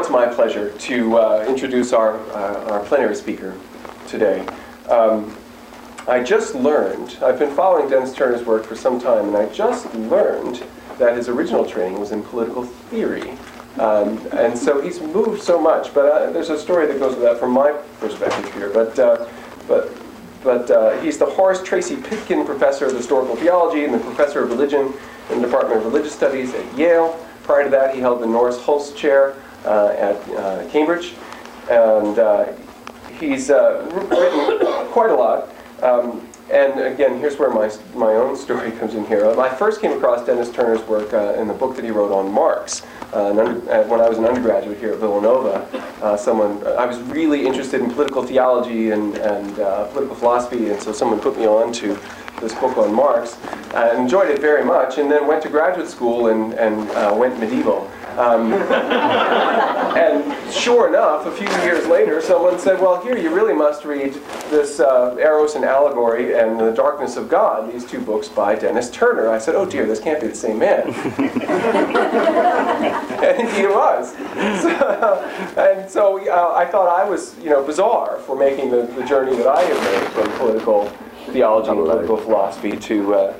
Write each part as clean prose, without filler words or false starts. Now it's my pleasure to introduce our plenary speaker today. I just learned, I've been following Denys Turner's work for some time, and I just learned that his original training was in political theory. And so he's moved so much, but there's a story that goes with that from my perspective here. But he's the Horace Tracy Pitkin Professor of Historical Theology and the Professor of Religion in the Department of Religious Studies at Yale. Prior to that, he held the Norris Hulse Chair at Cambridge. And he's written quite a lot. And again, here's where my own story comes in here. I first came across Denys Turner's work in the book that he wrote on Marx when I was an undergraduate here at Villanova. I was really interested in political theology and political philosophy, and so someone put me on to this book on Marx. I enjoyed it very much, and then went to graduate school and went medieval. And sure enough, a few years later, someone said, well, here, you really must read this Eros and Allegory and the Darkness of God, these two books by Denys Turner. I said, oh dear, this can't be the same man. And indeed it was. So I thought I was, bizarre for making the journey that I had made from political theology and political philosophy to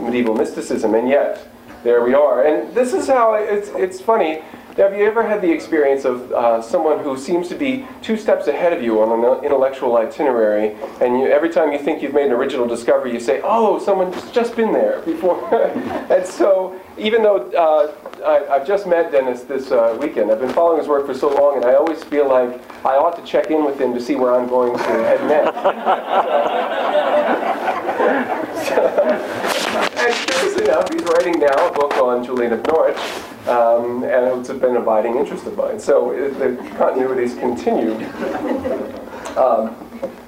medieval mysticism, and yet there we are. And this is how it's funny. Have you ever had the experience of someone who seems to be two steps ahead of you on an intellectual itinerary, and every time you think you've made an original discovery, you say, oh, someone's just been there before. And so even though I've just met Denys this weekend, I've been following his work for so long, and I always feel like I ought to check in with him to see where I'm going to head next. And curiously enough, he's writing now a book on Julian of Norwich, and it's been an abiding interest of mine. So the continuities continue.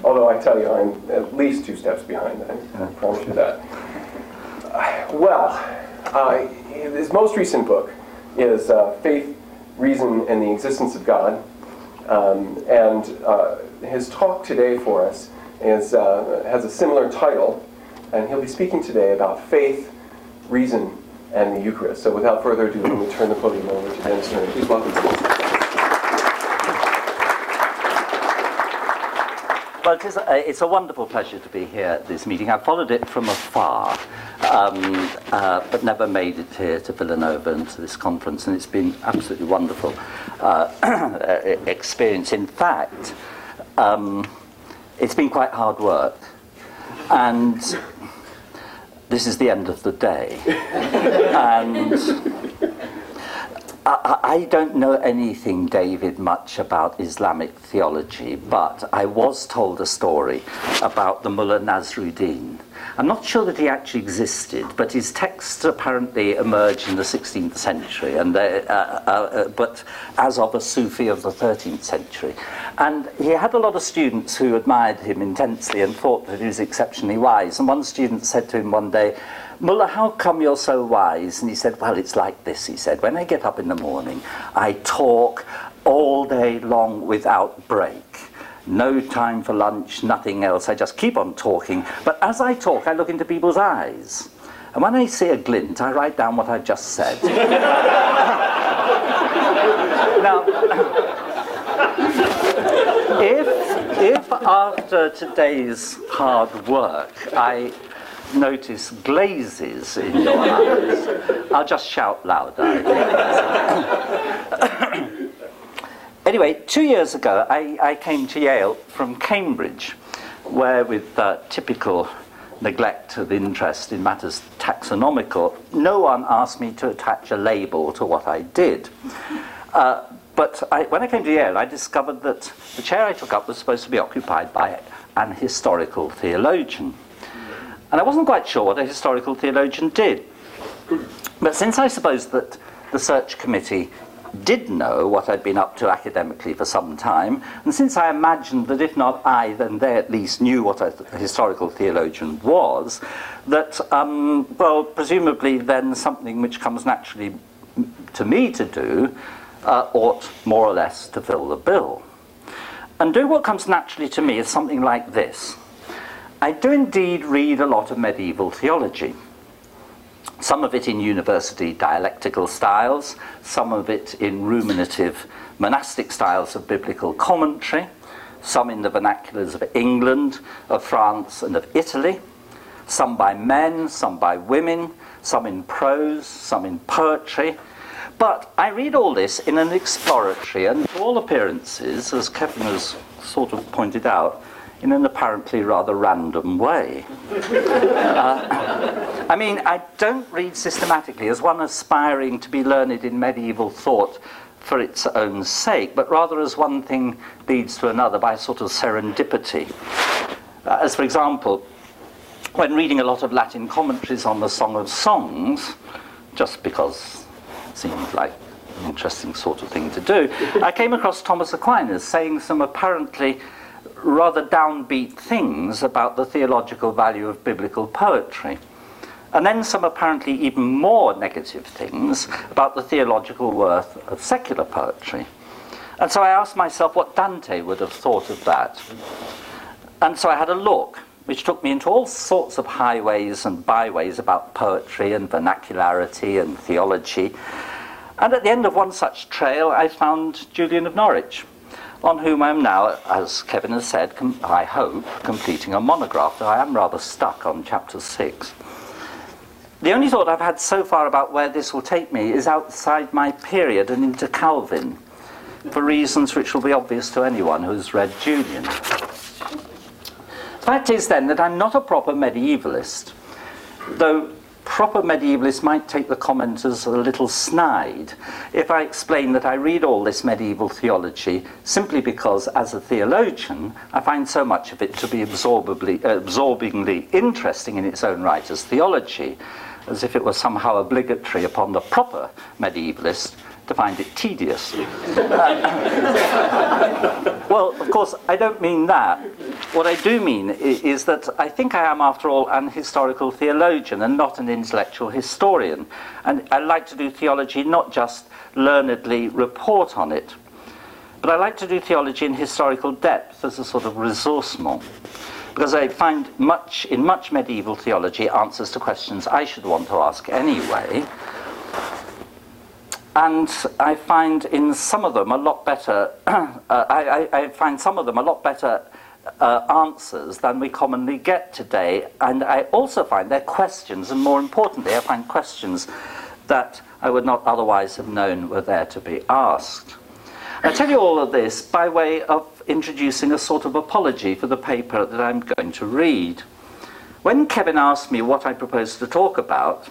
Although I tell you, I'm at least two steps behind. I promise you that. His most recent book is Faith, Reason, and the Existence of God. And his talk today for us has a similar title. And he'll be speaking today about faith, reason, and the Eucharist. So without further ado, let me turn the podium over to Denys Turner. Please welcome him. Well, it's a wonderful pleasure to be here at this meeting. I followed it from afar, but never made it here to Villanova and to this conference. And it's been absolutely wonderful experience. In fact, it's been quite hard work. And this is the end of the day. And I don't know anything, David, much about Islamic theology, but I was told a story about the Mullah Nasruddin. I'm not sure that he actually existed, but his texts apparently emerged in the 16th century, and but as of a Sufi of the 13th century. And he had a lot of students who admired him intensely and thought that he was exceptionally wise. And one student said to him one day, Mullah, how come you're so wise? And he said, well, it's like this, he said. When I get up in the morning, I talk all day long without break. No time for lunch, nothing else. I just keep on talking. But as I talk, I look into people's eyes. And when I see a glint, I write down what I just said. Now, if after today's hard work, I notice glazes in your eyes, I'll just shout louder, I think. Anyway, 2 years ago, I came to Yale from Cambridge, where with typical neglect of interest in matters taxonomical, no one asked me to attach a label to what I did. But when I came to Yale, I discovered that the chair I took up was supposed to be occupied by an historical theologian. And I wasn't quite sure what a historical theologian did. But since I supposed that the search committee did know what I'd been up to academically for some time, and since I imagined that if not I, then they at least knew what a historical theologian was, that, presumably then something which comes naturally to me to do ought more or less to fill the bill. And doing what comes naturally to me is something like this. I do indeed read a lot of medieval theology. Some of it in university dialectical styles, some of it in ruminative monastic styles of biblical commentary, some in the vernaculars of England, of France, and of Italy, some by men, some by women, some in prose, some in poetry. But I read all this in an exploratory and, to all appearances, as Kevin has sort of pointed out, in an apparently rather random way. I mean, I don't read systematically as one aspiring to be learned in medieval thought for its own sake, but rather as one thing leads to another by a sort of serendipity. As, for example, when reading a lot of Latin commentaries on the Song of Songs, just because it seemed like an interesting sort of thing to do, I came across Thomas Aquinas saying some apparently rather downbeat things about the theological value of biblical poetry, and then some apparently even more negative things about the theological worth of secular poetry. And so I asked myself what Dante would have thought of that. And so I had a look, which took me into all sorts of highways and byways about poetry and vernacularity and theology. And at the end of one such trail, I found Julian of Norwich, on whom I am now, as Kevin has said, I hope, completing a monograph, though I am rather stuck on chapter 6. The only thought I've had so far about where this will take me is outside my period and into Calvin, for reasons which will be obvious to anyone who's read Julian. The fact is, then, that I'm not a proper medievalist, though proper medievalists might take the comment as a little snide if I explain that I read all this medieval theology simply because, as a theologian, I find so much of it to be absorbingly interesting in its own right as theology, as if it were somehow obligatory upon the proper medievalist to find it tedious. Well, of course, I don't mean that. What I do mean is that I think I am, after all, an historical theologian and not an intellectual historian. And I like to do theology, not just learnedly report on it, but I like to do theology in historical depth as a sort of ressourcement, because I find in much medieval theology answers to questions I should want to ask anyway. And I find in some of them a lot better. I find some of them a lot better answers than we commonly get today. And I also find they're questions, and more importantly, I find questions that I would not otherwise have known were there to be asked. I tell you all of this by way of introducing a sort of apology for the paper that I'm going to read. When Kevin asked me what I proposed to talk about,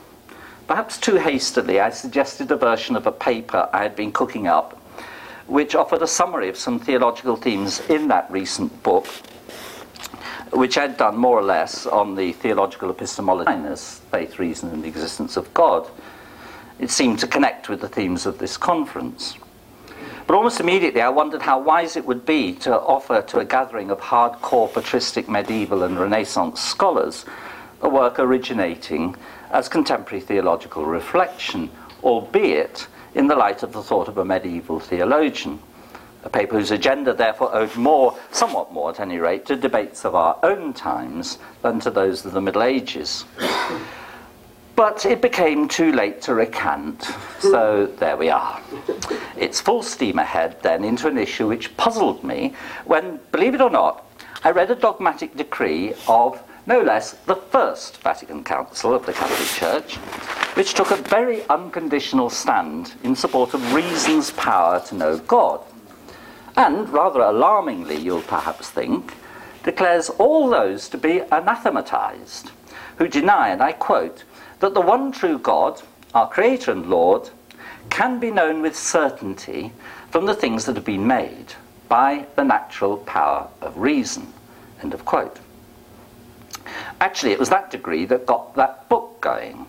perhaps too hastily, I suggested a version of a paper I had been cooking up, which offered a summary of some theological themes in that recent book, which I'd done more or less on the theological epistemology, Faith, Reason, and the Existence of God. It seemed to connect with the themes of this conference. But almost immediately I wondered how wise it would be to offer to a gathering of hardcore patristic medieval and Renaissance scholars a work originating as contemporary theological reflection, albeit in the light of the thought of a medieval theologian, a paper whose agenda therefore owed more, somewhat more at any rate, to debates of our own times than to those of the Middle Ages. But it became too late to recant, so there we are. It's full steam ahead then into an issue which puzzled me when, believe it or not, I read a dogmatic decree of no less the First Vatican Council of the Catholic Church, which took a very unconditional stand in support of reason's power to know God, and, rather alarmingly, you'll perhaps think, declares all those to be anathematized, who deny, and I quote, that the one true God, our Creator and Lord, can be known with certainty from the things that have been made by the natural power of reason, end of quote. Actually, it was that degree that got that book going,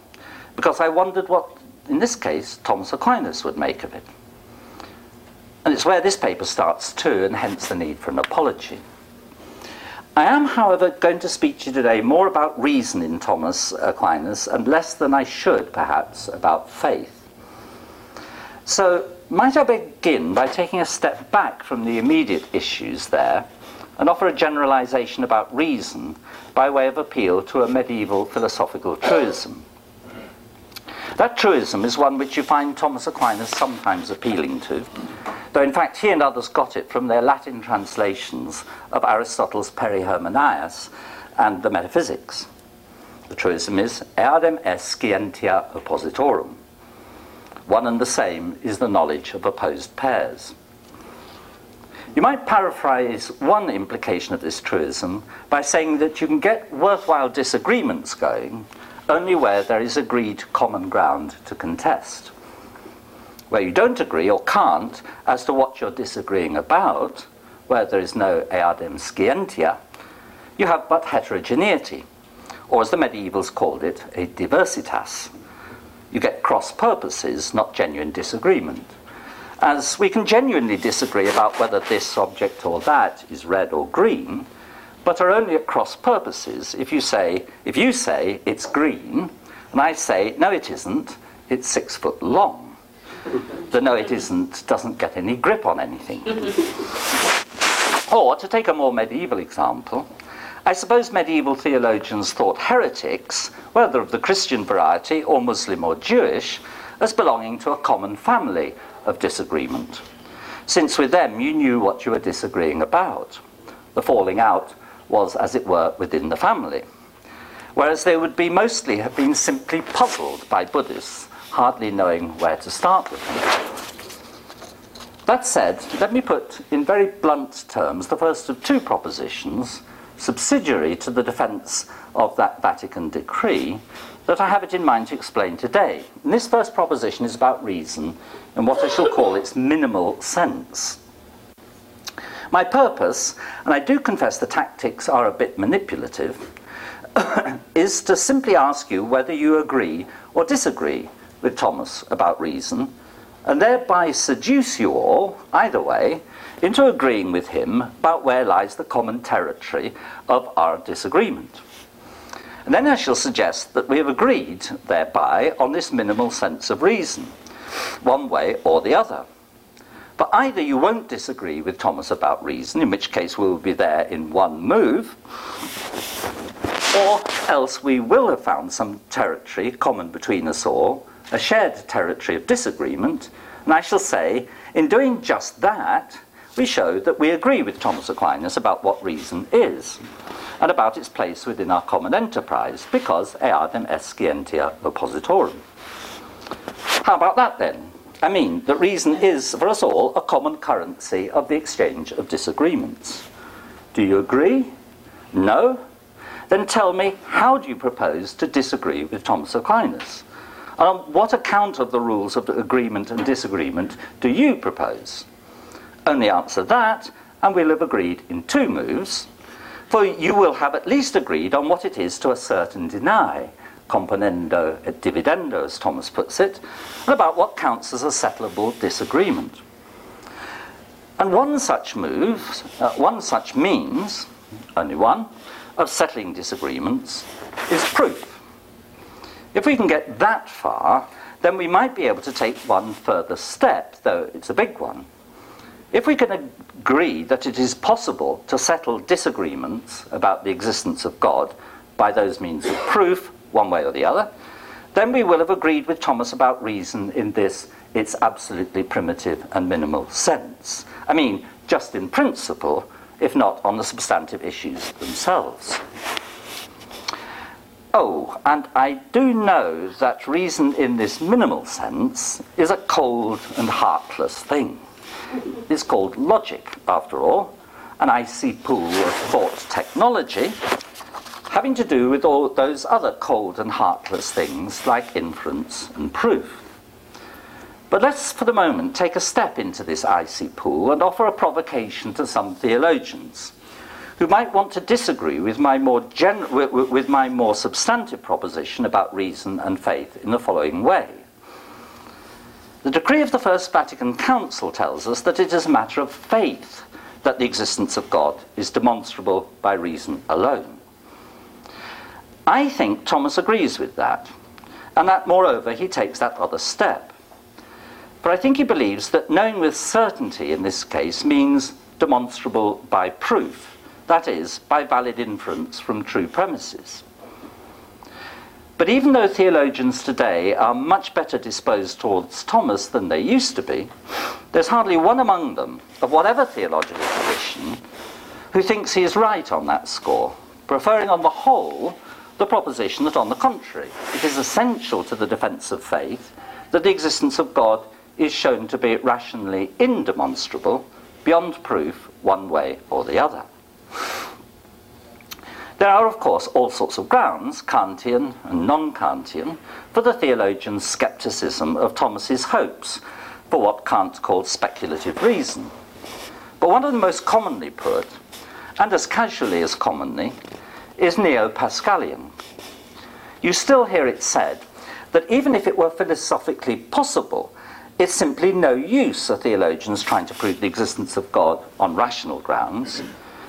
because I wondered what, in this case, Thomas Aquinas would make of it. And it's where this paper starts too, and hence the need for an apology. I am, however, going to speak to you today more about reason in Thomas Aquinas, and less than I should, perhaps, about faith. So, might I begin by taking a step back from the immediate issues there, and offer a generalization about reason by way of appeal to a medieval philosophical truism. That truism is one which you find Thomas Aquinas sometimes appealing to, though in fact he and others got it from their Latin translations of Aristotle's Peri Hermeneias and the Metaphysics. The truism is eadem est scientia oppositorum. One and the same is the knowledge of opposed pairs. You might paraphrase one implication of this truism by saying that you can get worthwhile disagreements going only where there is agreed common ground to contest. Where you don't agree or can't as to what you're disagreeing about, where there is no eadem scientia, you have but heterogeneity, or as the medievals called it, a diversitas. You get cross purposes, not genuine disagreement, as we can genuinely disagree about whether this object or that is red or green, but are only at cross purposes if you say it's green, and I say, no it isn't, it's 6 foot long. The no it isn't doesn't get any grip on anything. Or, to take a more medieval example, I suppose medieval theologians thought heretics, whether of the Christian variety or Muslim or Jewish, as belonging to a common family of disagreement, since with them you knew what you were disagreeing about. The falling out was, as it were, within the family. Whereas they would be mostly have been simply puzzled by Buddhists, hardly knowing where to start with them. That said, let me put in very blunt terms the first of two propositions, subsidiary to the defence of that Vatican decree, that I have it in mind to explain today. And this first proposition is about reason and what I shall call its minimal sense. My purpose, and I do confess the tactics are a bit manipulative, is to simply ask you whether you agree or disagree with Thomas about reason, and thereby seduce you all, either way, into agreeing with him about where lies the common territory of our disagreement. And then I shall suggest that we have agreed thereby on this minimal sense of reason, one way or the other. But either you won't disagree with Thomas about reason, in which case we will be there in one move, or else we will have found some territory common between us all, a shared territory of disagreement, and I shall say, in doing just that, we show that we agree with Thomas Aquinas about what reason is, and about its place within our common enterprise, because eadem est scientia oppositorum. How about that then? I mean, that reason is, for us all, a common currency of the exchange of disagreements. Do you agree? No? Then tell me, how do you propose to disagree with Thomas Aquinas? And on what account of the rules of agreement and disagreement do you propose? Only answer that, and we'll have agreed in two moves, for you will have at least agreed on what it is to assert and deny, componendo et dividendo, as Thomas puts it, and about what counts as a settleable disagreement. And one such means, only one, of settling disagreements is proof. If we can get that far, then we might be able to take one further step, though it's a big one. If we can agree that it is possible to settle disagreements about the existence of God by those means of proof, one way or the other, then we will have agreed with Thomas about reason in this, its absolutely primitive and minimal sense. I mean, just in principle, if not on the substantive issues themselves. Oh, and I do know that reason in this minimal sense is a cold and heartless thing. It's called logic, after all, an icy pool of thought technology, having to do with all those other cold and heartless things like inference and proof. But let's, for the moment, take a step into this icy pool and offer a provocation to some theologians who might want to disagree with my more substantive proposition about reason and faith in the following way. The decree of the First Vatican Council tells us that it is a matter of faith that the existence of God is demonstrable by reason alone. I think Thomas agrees with that, and that, moreover, he takes that other step. But I think he believes that knowing with certainty in this case means demonstrable by proof, that is, by valid inference from true premises. But even though theologians today are much better disposed towards Thomas than they used to be, there's hardly one among them, of whatever theological tradition, who thinks he is right on that score, preferring on the whole the proposition that, on the contrary, it is essential to the defence of faith that the existence of God is shown to be rationally indemonstrable, beyond proof one way or the other. There are, of course, all sorts of grounds, Kantian and non-Kantian, for the theologian's scepticism of Thomas's hopes for what Kant called speculative reason. But one of the most commonly put, and as casually as commonly, is neo-Pascalian. You still hear it said that even if it were philosophically possible, it's simply no use of theologians trying to prove the existence of God on rational grounds,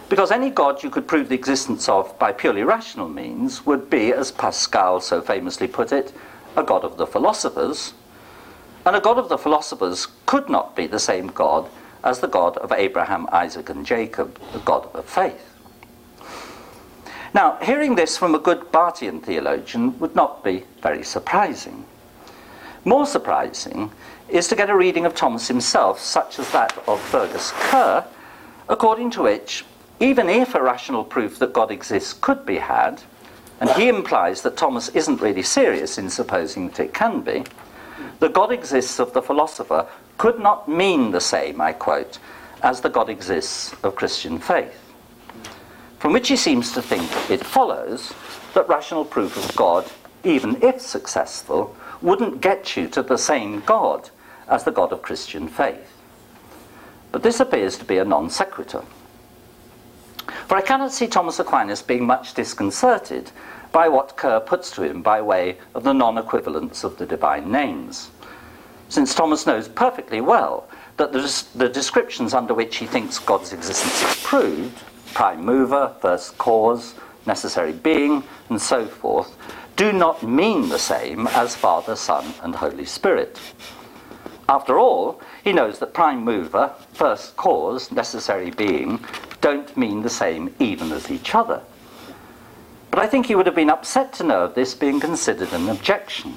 because any God you could prove the existence of by purely rational means would be, as Pascal so famously put it, a God of the philosophers, and a God of the philosophers could not be the same God as the God of Abraham, Isaac, and Jacob, the God of faith. Now, hearing this from a good Bartian theologian would not be very surprising. More surprising is to get a reading of Thomas himself, such as that of Fergus Kerr, according to which, even if a rational proof that God exists could be had, and he implies that Thomas isn't really serious in supposing that it can be, the God exists of the philosopher could not mean the same, I quote, as the God exists of Christian faith. From which he seems to think it follows that rational proof of God, even if successful, wouldn't get you to the same God as the God of Christian faith. But this appears to be a non sequitur. For I cannot see Thomas Aquinas being much disconcerted by what Kerr puts to him by way of the non-equivalence of the divine names, since Thomas knows perfectly well that the descriptions under which he thinks God's existence is proved, prime mover, first cause, necessary being, and so forth, do not mean the same as Father, Son, and Holy Spirit. After all, he knows that prime mover, first cause, necessary being, don't mean the same even as each other. But I think he would have been upset to know of this being considered an objection.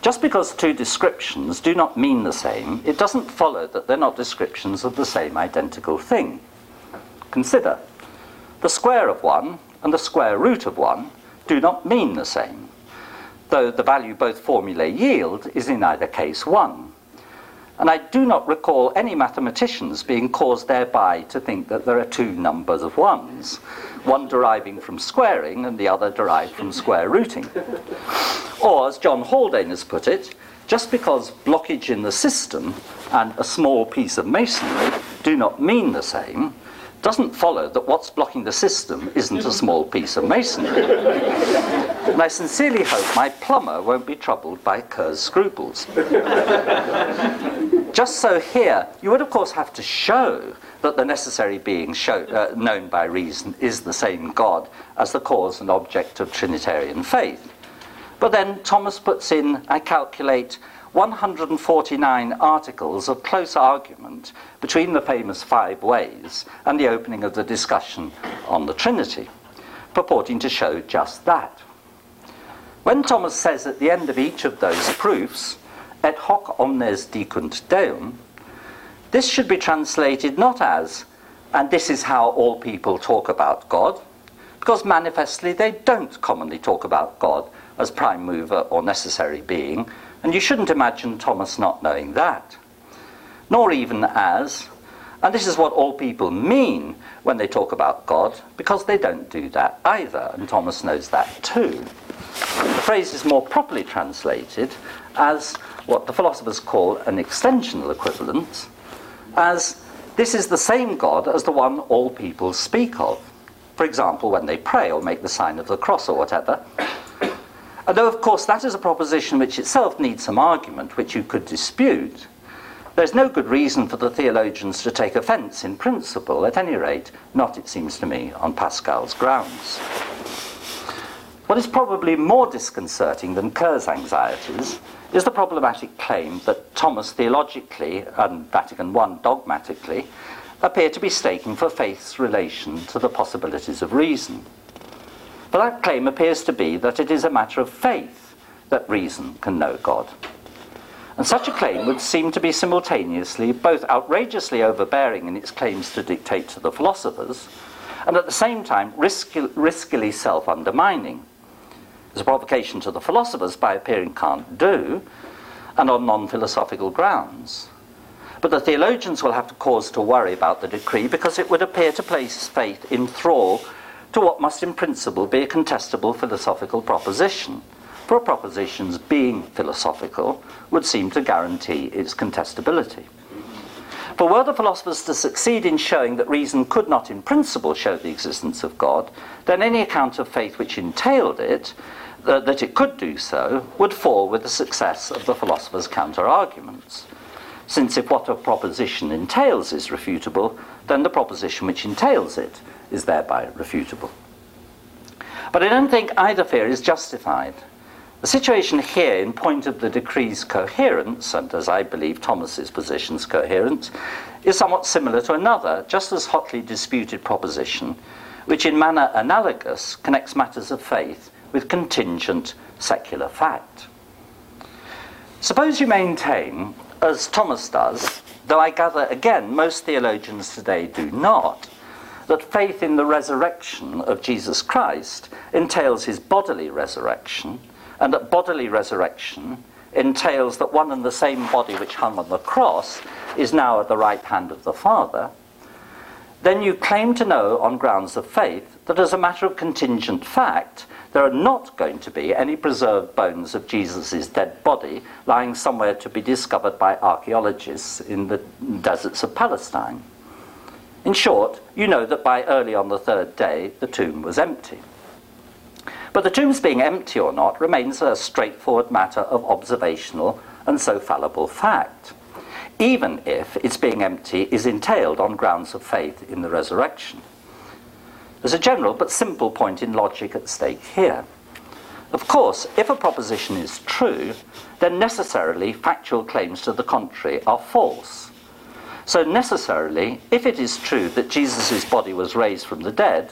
Just because two descriptions do not mean the same, it doesn't follow that they're not descriptions of the same identical thing. Consider, the square of one and the square root of one do not mean the same, though the value both formulae yield is in either case one. And I do not recall any mathematicians being caused thereby to think that there are two numbers of ones, one deriving from squaring and the other derived from square rooting. Or, as John Haldane has put it, just because blockage in the system and a small piece of masonry do not mean the same, doesn't follow that what's blocking the system isn't a small piece of masonry. And I sincerely hope my plumber won't be troubled by Kerr's scruples. Just so here, you would of course have to show that the necessary being known by reason is the same God as the cause and object of Trinitarian faith. But then Thomas puts in, I calculate, 149 articles of close argument between the famous five ways and the opening of the discussion on the Trinity, purporting to show just that. When Thomas says at the end of each of those proofs, et hoc omnes dicunt Deum, this should be translated not as, and this is how all people talk about God, because manifestly they don't commonly talk about God as prime mover or necessary being, and you shouldn't imagine Thomas not knowing that. Nor even as, and this is what all people mean when they talk about God, because they don't do that either, and Thomas knows that too. The phrase is more properly translated as what the philosophers call an extensional equivalence, as this is the same God as the one all people speak of. For example, when they pray or make the sign of the cross or whatever. And though, of course, that is a proposition which itself needs some argument, which you could dispute, there's no good reason for the theologians to take offence in principle, at any rate, not, it seems to me, on Pascal's grounds. What is probably more disconcerting than Kerr's anxieties is the problematic claim that Thomas theologically, and Vatican I dogmatically, appear to be staking for faith's relation to the possibilities of reason. But our claim appears to be that it is a matter of faith that reason can know God. And such a claim would seem to be simultaneously both outrageously overbearing in its claims to dictate to the philosophers, and at the same time riskily self-undermining. There's a provocation to the philosophers by appearing can't do, and on non-philosophical grounds. But the theologians will have cause to worry about the decree because it would appear to place faith in thrall to what must in principle be a contestable philosophical proposition. For a proposition's being philosophical would seem to guarantee its contestability. For were the philosophers to succeed in showing that reason could not in principle show the existence of God, then any account of faith which entailed it, that it could do so, would fall with the success of the philosophers' counter-arguments. Since if what a proposition entails is refutable, then the proposition which entails it is thereby refutable. But I don't think either fear is justified. The situation here, in point of the decree's coherence, and as I believe Thomas's position's coherence, is somewhat similar to another, just as hotly disputed proposition, which in manner analogous connects matters of faith with contingent secular fact. Suppose you maintain, as Thomas does, though I gather again most theologians today do not, that faith in the resurrection of Jesus Christ entails his bodily resurrection, and that bodily resurrection entails that one and the same body which hung on the cross is now at the right hand of the Father, then you claim to know on grounds of faith that as a matter of contingent fact, there are not going to be any preserved bones of Jesus' dead body lying somewhere to be discovered by archaeologists in the deserts of Palestine. In short, you know that by early on the third day, the tomb was empty. But the tomb's being empty or not remains a straightforward matter of observational and so fallible fact, even if its being empty is entailed on grounds of faith in the resurrection. There's a general but simple point in logic at stake here. Of course, if a proposition is true, then necessarily factual claims to the contrary are false. So necessarily, if it is true that Jesus' body was raised from the dead,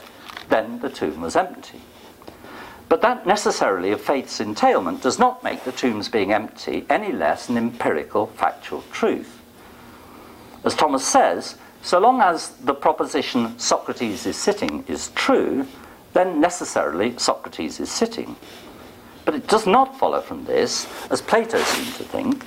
then the tomb was empty. But that necessarily of faith's entailment does not make the tomb's being empty any less an empirical factual truth. As Thomas says, so long as the proposition Socrates is sitting is true, then necessarily Socrates is sitting. But it does not follow from this, as Plato seemed to think,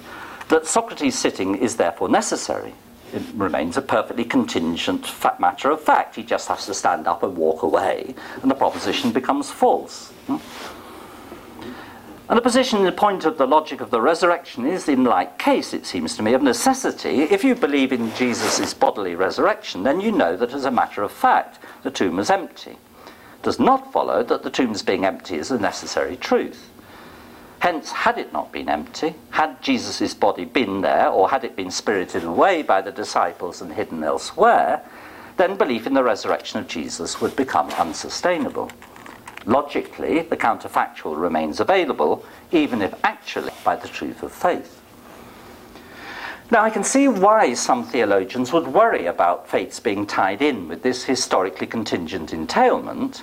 that Socrates sitting is therefore necessary. It remains a perfectly contingent matter of fact. He just has to stand up and walk away, and the proposition becomes false. And the position in the point of the logic of the resurrection is, in like case, it seems to me, of necessity. If you believe in Jesus' bodily resurrection, then you know that as a matter of fact, the tomb is empty. It does not follow that the tomb's being empty is a necessary truth. Hence, had it not been empty, had Jesus' body been there, or had it been spirited away by the disciples and hidden elsewhere, then belief in the resurrection of Jesus would become unsustainable. Logically, the counterfactual remains available, even if actually by the truth of faith. Now, I can see why some theologians would worry about faith's being tied in with this historically contingent entailment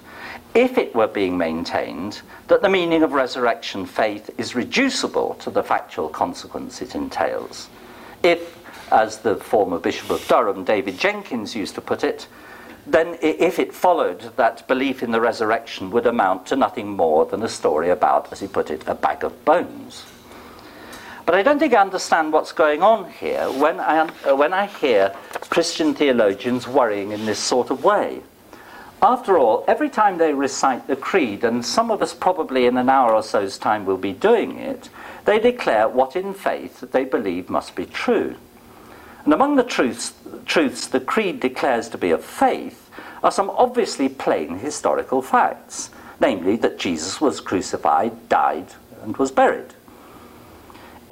if it were being maintained that the meaning of resurrection faith is reducible to the factual consequence it entails. If, as the former Bishop of Durham, David Jenkins, used to put it, then if it followed that belief in the resurrection would amount to nothing more than a story about, as he put it, a bag of bones. But I don't think I understand what's going on here when I hear Christian theologians worrying in this sort of way. After all, every time they recite the Creed, and some of us probably in an hour or so's time will be doing it, they declare what in faith they believe must be true. And among the truths the Creed declares to be of faith are some obviously plain historical facts, namely that Jesus was crucified, died, and was buried.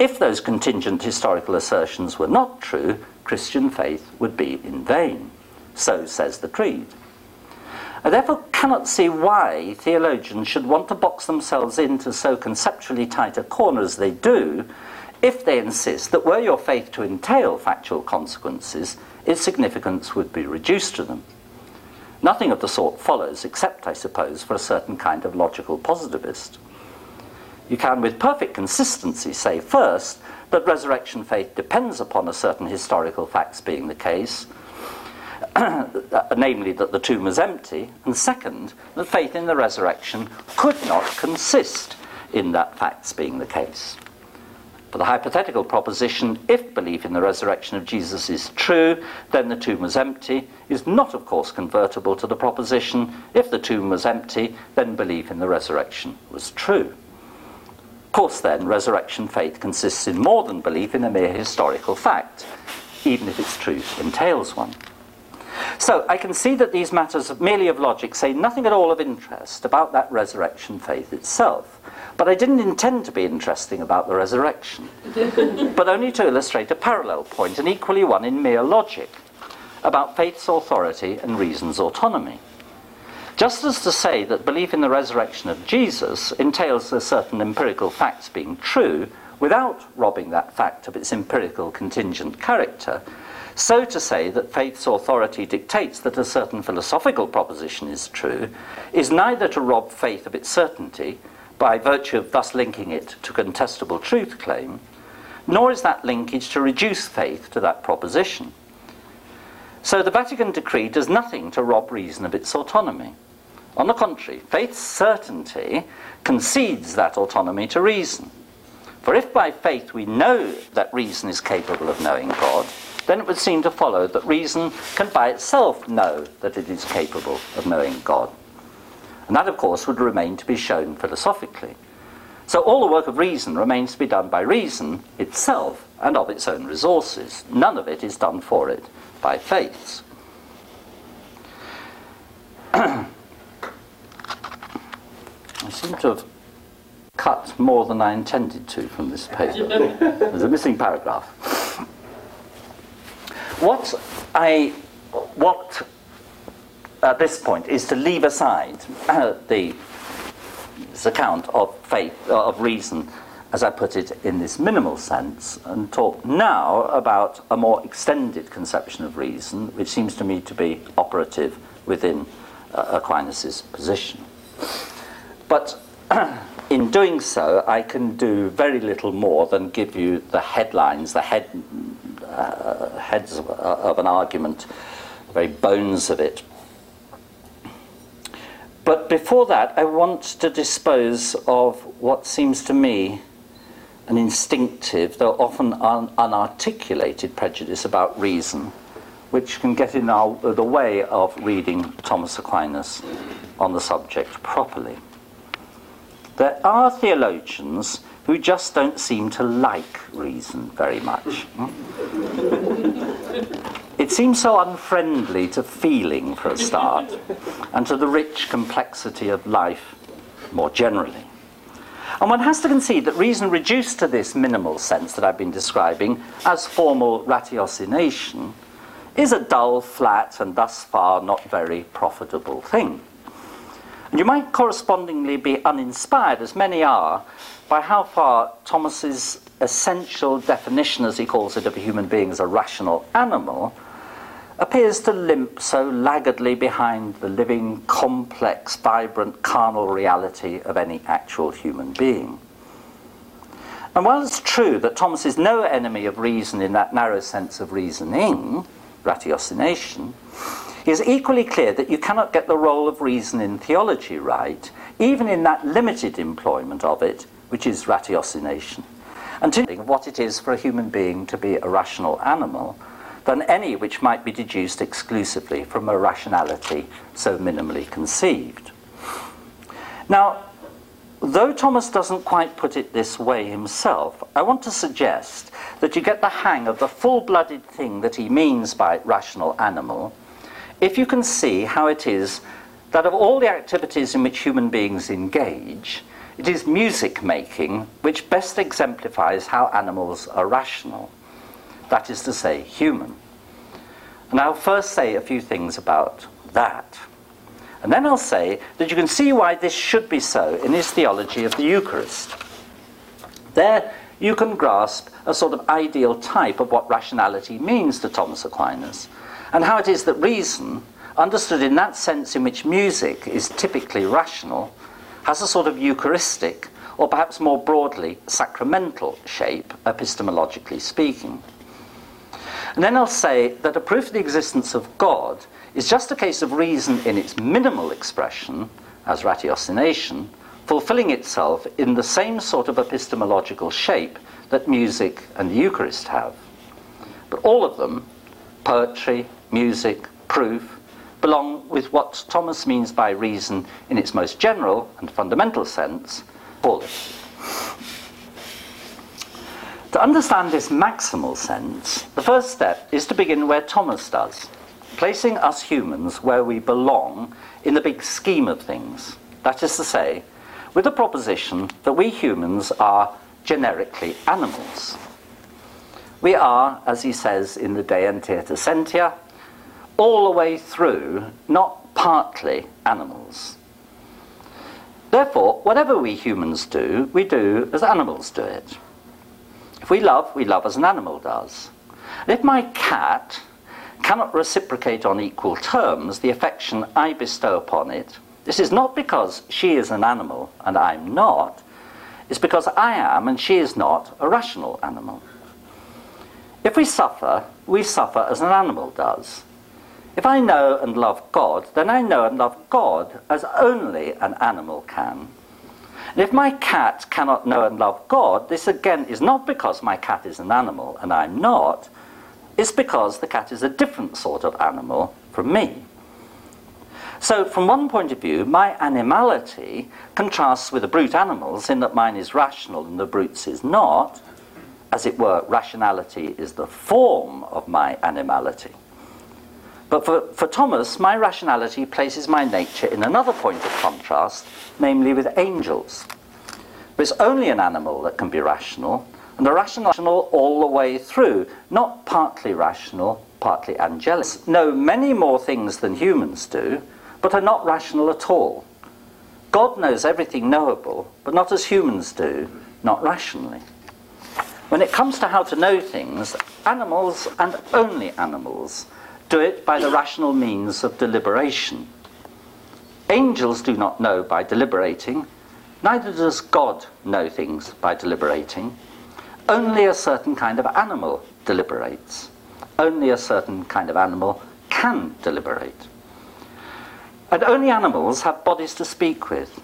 If those contingent historical assertions were not true, Christian faith would be in vain. So says the Creed. I therefore cannot see why theologians should want to box themselves into so conceptually tight a corner as they do, if they insist that were your faith to entail factual consequences, its significance would be reduced to them. Nothing of the sort follows, except, I suppose, for a certain kind of logical positivist. You can with perfect consistency say, first, that resurrection faith depends upon a certain historical facts being the case, namely that the tomb was empty, and second, that faith in the resurrection could not consist in that facts being the case. For the hypothetical proposition, if belief in the resurrection of Jesus is true, then the tomb was empty, is not, of course, convertible to the proposition, if the tomb was empty, then belief in the resurrection was true. Of course, then, resurrection faith consists in more than belief in a mere historical fact, even if its truth entails one. So, I can see that these matters merely of logic say nothing at all of interest about that resurrection faith itself. But I didn't intend to be interesting about the resurrection, but only to illustrate a parallel point, and equally one in mere logic, about faith's authority and reason's autonomy. Just as to say that belief in the resurrection of Jesus entails a certain empirical facts being true, without robbing that fact of its empirical contingent character, so to say that faith's authority dictates that a certain philosophical proposition is true is neither to rob faith of its certainty by virtue of thus linking it to contestable truth claim, nor is that linkage to reduce faith to that proposition. So the Vatican decree does nothing to rob reason of its autonomy. On the contrary, faith's certainty concedes that autonomy to reason. For if by faith we know that reason is capable of knowing God, then it would seem to follow that reason can by itself know that it is capable of knowing God. And that, of course, would remain to be shown philosophically. So all the work of reason remains to be done by reason itself and of its own resources. None of it is done for it by faiths. I seem to have cut more than I intended to from this paper. There's a missing paragraph. What at this point is to leave aside this account of faith, of reason, as I put it, in this minimal sense, and talk now about a more extended conception of reason, which seems to me to be operative within Aquinas' position. But in doing so, I can do very little more than give you the headlines, the heads of an argument, the very bones of it. But before that, I want to dispose of what seems to me an instinctive, though often unarticulated prejudice about reason, which can get in the way of reading Thomas Aquinas on the subject properly. There are theologians who just don't seem to like reason very much. It seems so unfriendly to feeling, for a start, and to the rich complexity of life more generally. And one has to concede that reason reduced to this minimal sense that I've been describing as formal ratiocination is a dull, flat, and thus far not very profitable thing. And you might correspondingly be uninspired, as many are, by how far Thomas's essential definition, as he calls it, of a human being as a rational animal appears to limp so laggardly behind the living, complex, vibrant, carnal reality of any actual human being. And while it's true that Thomas is no enemy of reason in that narrow sense of reasoning, ratiocination, it is equally clear that you cannot get the role of reason in theology right, even in that limited employment of it, which is ratiocination, until what it is for a human being to be a rational animal, than any which might be deduced exclusively from a rationality so minimally conceived. Now, though Thomas doesn't quite put it this way himself, I want to suggest that you get the hang of the full-blooded thing that he means by rational animal, if you can see how it is that of all the activities in which human beings engage, it is music making which best exemplifies how animals are rational, that is to say, human. And I'll first say a few things about that. And then I'll say that you can see why this should be so in his theology of the Eucharist. There you can grasp a sort of ideal type of what rationality means to Thomas Aquinas, and how it is that reason, understood in that sense in which music is typically rational, has a sort of Eucharistic, or perhaps more broadly, sacramental shape, epistemologically speaking. And then I'll say that a proof of the existence of God is just a case of reason in its minimal expression, as ratiocination, fulfilling itself in the same sort of epistemological shape that music and the Eucharist have. But all of them, poetry, music, proof, belong with what Thomas means by reason in its most general and fundamental sense, policy. To understand this maximal sense, the first step is to begin where Thomas does, placing us humans where we belong in the big scheme of things. That is to say, with the proposition that we humans are generically animals. We are, as he says in the De Ente et Essentia, all the way through, not partly, animals. Therefore, whatever we humans do, we do as animals do it. If we love as an animal does. And if my cat cannot reciprocate on equal terms the affection I bestow upon it, this is not because she is an animal and I'm not, it's because I am and she is not a rational animal. If we suffer, we suffer as an animal does. If I know and love God, then I know and love God as only an animal can. And if my cat cannot know and love God, this again is not because my cat is an animal and I'm not, it's because the cat is a different sort of animal from me. So from one point of view, my animality contrasts with the brute animals in that mine is rational and the brute's is not. As it were, rationality is the form of my animality. But for Thomas, my rationality places my nature in another point of contrast, namely with angels. But it's only an animal that can be rational, and the rational all the way through, not partly rational, partly angelic. Know many more things than humans do, but are not rational at all. God knows everything knowable, but not as humans do, not rationally. When it comes to how to know things, animals, and only animals, do it by the rational means of deliberation. Angels do not know by deliberating, neither does God know things by deliberating. Only a certain kind of animal deliberates. Only a certain kind of animal can deliberate. And only animals have bodies to speak with.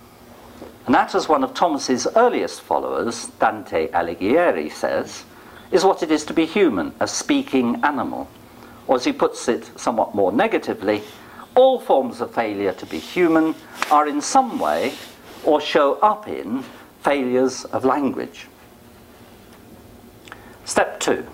And that, as one of Thomas's earliest followers, Dante Alighieri, says, is what it is to be human, a speaking animal. Or as he puts it somewhat more negatively, all forms of failure to be human are in some way, or show up in, failures of language. Step 2.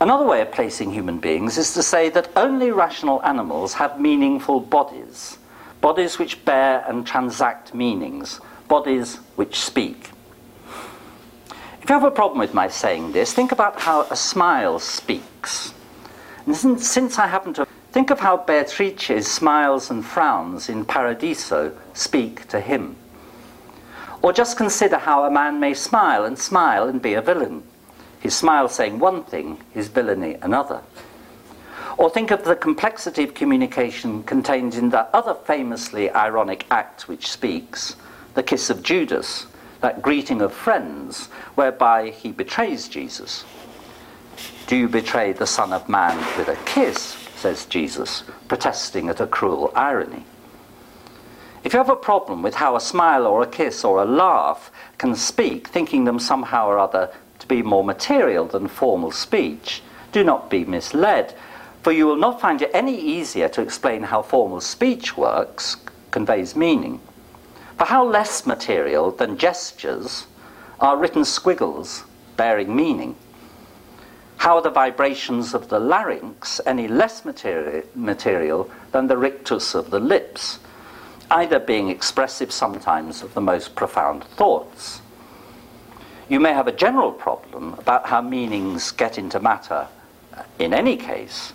Another way of placing human beings is to say that only rational animals have meaningful bodies. Bodies which bear and transact meanings, bodies which speak. If you have a problem with my saying this, think about how a smile speaks. And since I happen to think of how Beatrice's smiles and frowns in Paradiso speak to him. Or just consider how a man may smile and be a villain. His smile saying one thing, his villainy another. Or think of the complexity of communication contained in that other famously ironic act which speaks, the kiss of Judas, that greeting of friends, whereby he betrays Jesus. Do you betray the Son of Man with a kiss, says Jesus, protesting at a cruel irony. If you have a problem with how a smile or a kiss or a laugh can speak, thinking them somehow or other to be more material than formal speech, do not be misled. For you will not find it any easier to explain how formal speech works, conveys meaning. For how less material than gestures are written squiggles bearing meaning? How are the vibrations of the larynx any less material than the rictus of the lips, either being expressive sometimes of the most profound thoughts? You may have a general problem about how meanings get into matter in any case.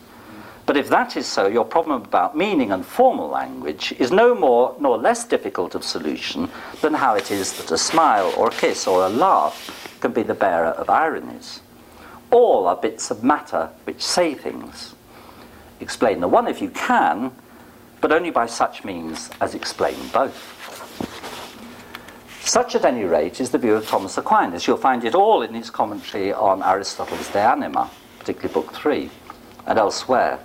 But if that is so, your problem about meaning and formal language is no more nor less difficult of solution than how it is that a smile or a kiss or a laugh can be the bearer of ironies. All are bits of matter which say things. explain the one if you can, but only by such means as explain both. Such, at any rate, is the view of Thomas Aquinas. You'll find it all in his commentary on Aristotle's De Anima, particularly Book 3, and elsewhere.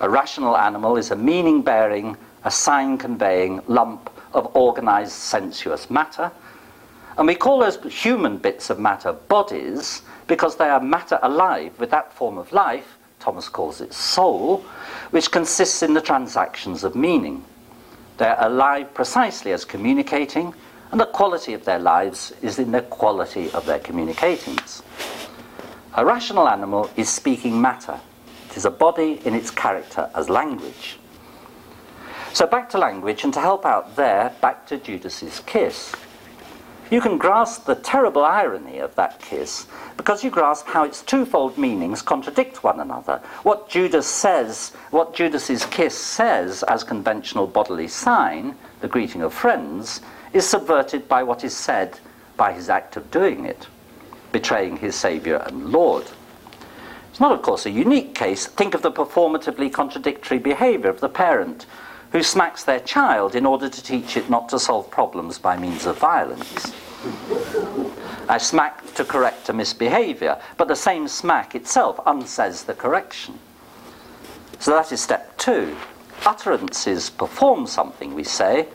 A rational animal is a meaning-bearing, a sign-conveying lump of organised sensuous matter, and we call those human bits of matter bodies because they are matter alive with that form of life, Thomas calls it soul, which consists in the transactions of meaning. They are alive precisely as communicating, and the quality of their lives is in the quality of their communicatings. A rational animal is speaking matter. It is a body in its character as language. So back to language, and to help out there, back to Judas's kiss. You can grasp the terrible irony of that kiss because you grasp how its twofold meanings contradict one another. What Judas says, what Judas's kiss says as conventional bodily sign, the greeting of friends, is subverted by what is said by his act of doing it, betraying his Saviour and Lord. It's not, of course, a unique case. Think of the performatively contradictory behaviour of the parent who smacks their child in order to teach it not to solve problems by means of violence. I smack to correct a misbehaviour, but the same smack itself unsays the correction. So that is step two. Utterances perform something, we say,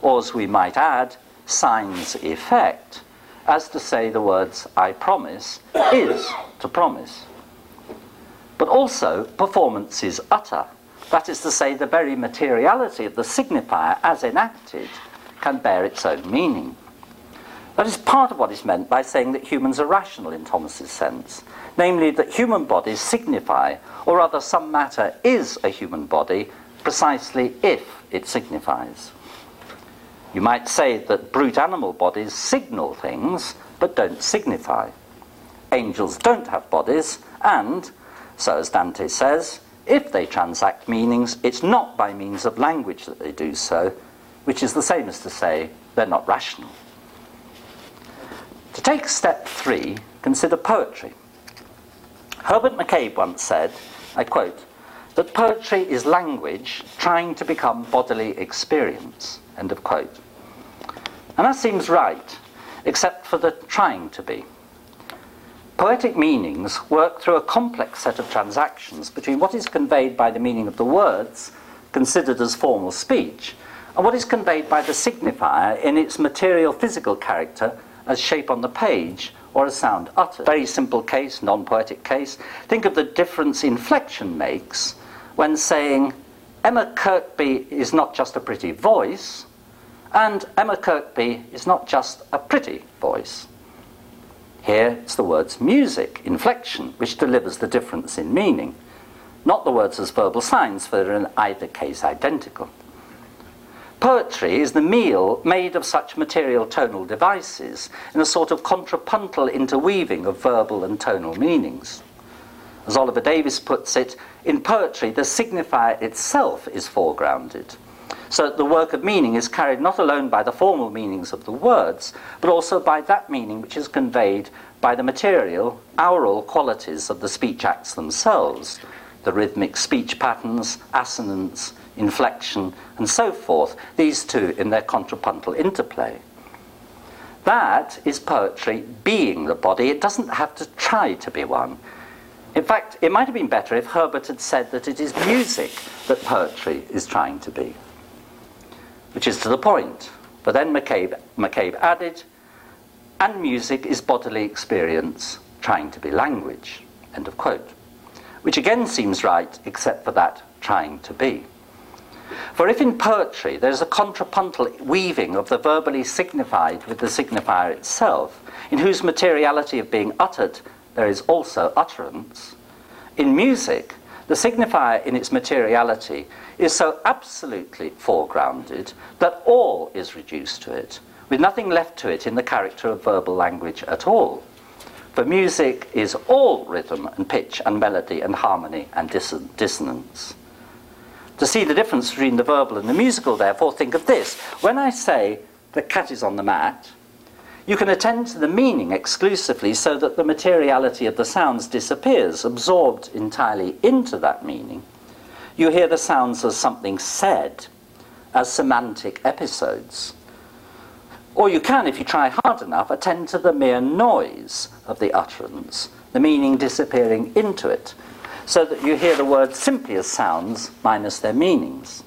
or, as we might add, signs effect, as to say the words I promise is to promise. But also, performance is utter. That is to say, the very materiality of the signifier, as enacted, can bear its own meaning. That is part of what is meant by saying that humans are rational in Thomas's sense, namely that human bodies signify, or rather some matter is a human body, precisely if it signifies. You might say that brute animal bodies signal things, but don't signify. Angels don't have bodies, and, so as Dante says, if they transact meanings, it's not by means of language that they do so, which is the same as to say they're not rational. To take step three, consider poetry. Herbert McCabe once said, I quote, that poetry is language trying to become bodily experience, end of quote. And that seems right, except for the trying to be. Poetic meanings work through a complex set of transactions between what is conveyed by the meaning of the words, considered as formal speech, and what is conveyed by the signifier in its material physical character as shape on the page or as sound uttered. Very simple case, non-poetic case. Think of the difference inflection makes when saying Emma Kirkby is not just a pretty voice and Emma Kirkby is not just a pretty voice. Here, it's the words music, inflection, which delivers the difference in meaning, not the words as verbal signs, for they're in either case identical. Poetry is the meal made of such material tonal devices in a sort of contrapuntal interweaving of verbal and tonal meanings. As Oliver Davis puts it, in poetry the signifier itself is foregrounded, so that the work of meaning is carried not alone by the formal meanings of the words, but also by that meaning which is conveyed by the material, aural qualities of the speech acts themselves, the rhythmic speech patterns, assonance, inflection, and so forth, these two in their contrapuntal interplay. That is poetry being the body. It doesn't have to try to be one. In fact, it might have been better if Herbert had said that it is music that poetry is trying to be, which is to the point. But then McCabe added, and music is bodily experience trying to be language, end of quote, which again seems right, except for that trying to be. For if in poetry there's a contrapuntal weaving of the verbally signified with the signifier itself, in whose materiality of being uttered there is also utterance, in music, the signifier in its materiality is so absolutely foregrounded that all is reduced to it, with nothing left to it in the character of verbal language at all. For music is all rhythm and pitch and melody and harmony and dissonance. To see the difference between the verbal and the musical, therefore, think of this. When I say, the cat is on the mat, you can attend to the meaning exclusively so that the materiality of the sounds disappears, absorbed entirely into that meaning. You hear the sounds as something said, as semantic episodes. Or you can, if you try hard enough, attend to the mere noise of the utterance, the meaning disappearing into it, so that you hear the words simply as sounds minus their meanings.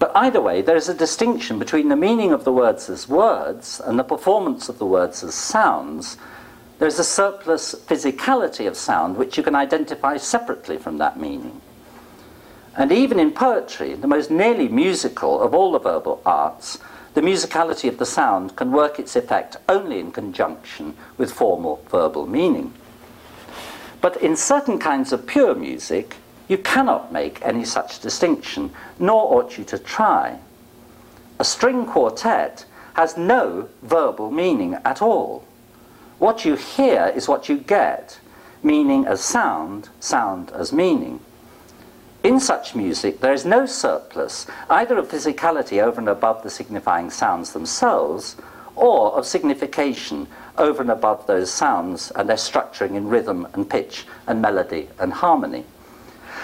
But either way, there is a distinction between the meaning of the words as words and the performance of the words as sounds. There is a surplus physicality of sound which you can identify separately from that meaning. And even in poetry, the most nearly musical of all the verbal arts, the musicality of the sound can work its effect only in conjunction with formal verbal meaning. But in certain kinds of pure music, you cannot make any such distinction, nor ought you to try. A string quartet has no verbal meaning at all. What you hear is what you get, meaning as sound, sound as meaning. In such music, there is no surplus, either of physicality over and above the signifying sounds themselves, or of signification over and above those sounds and their structuring in rhythm and pitch and melody and harmony.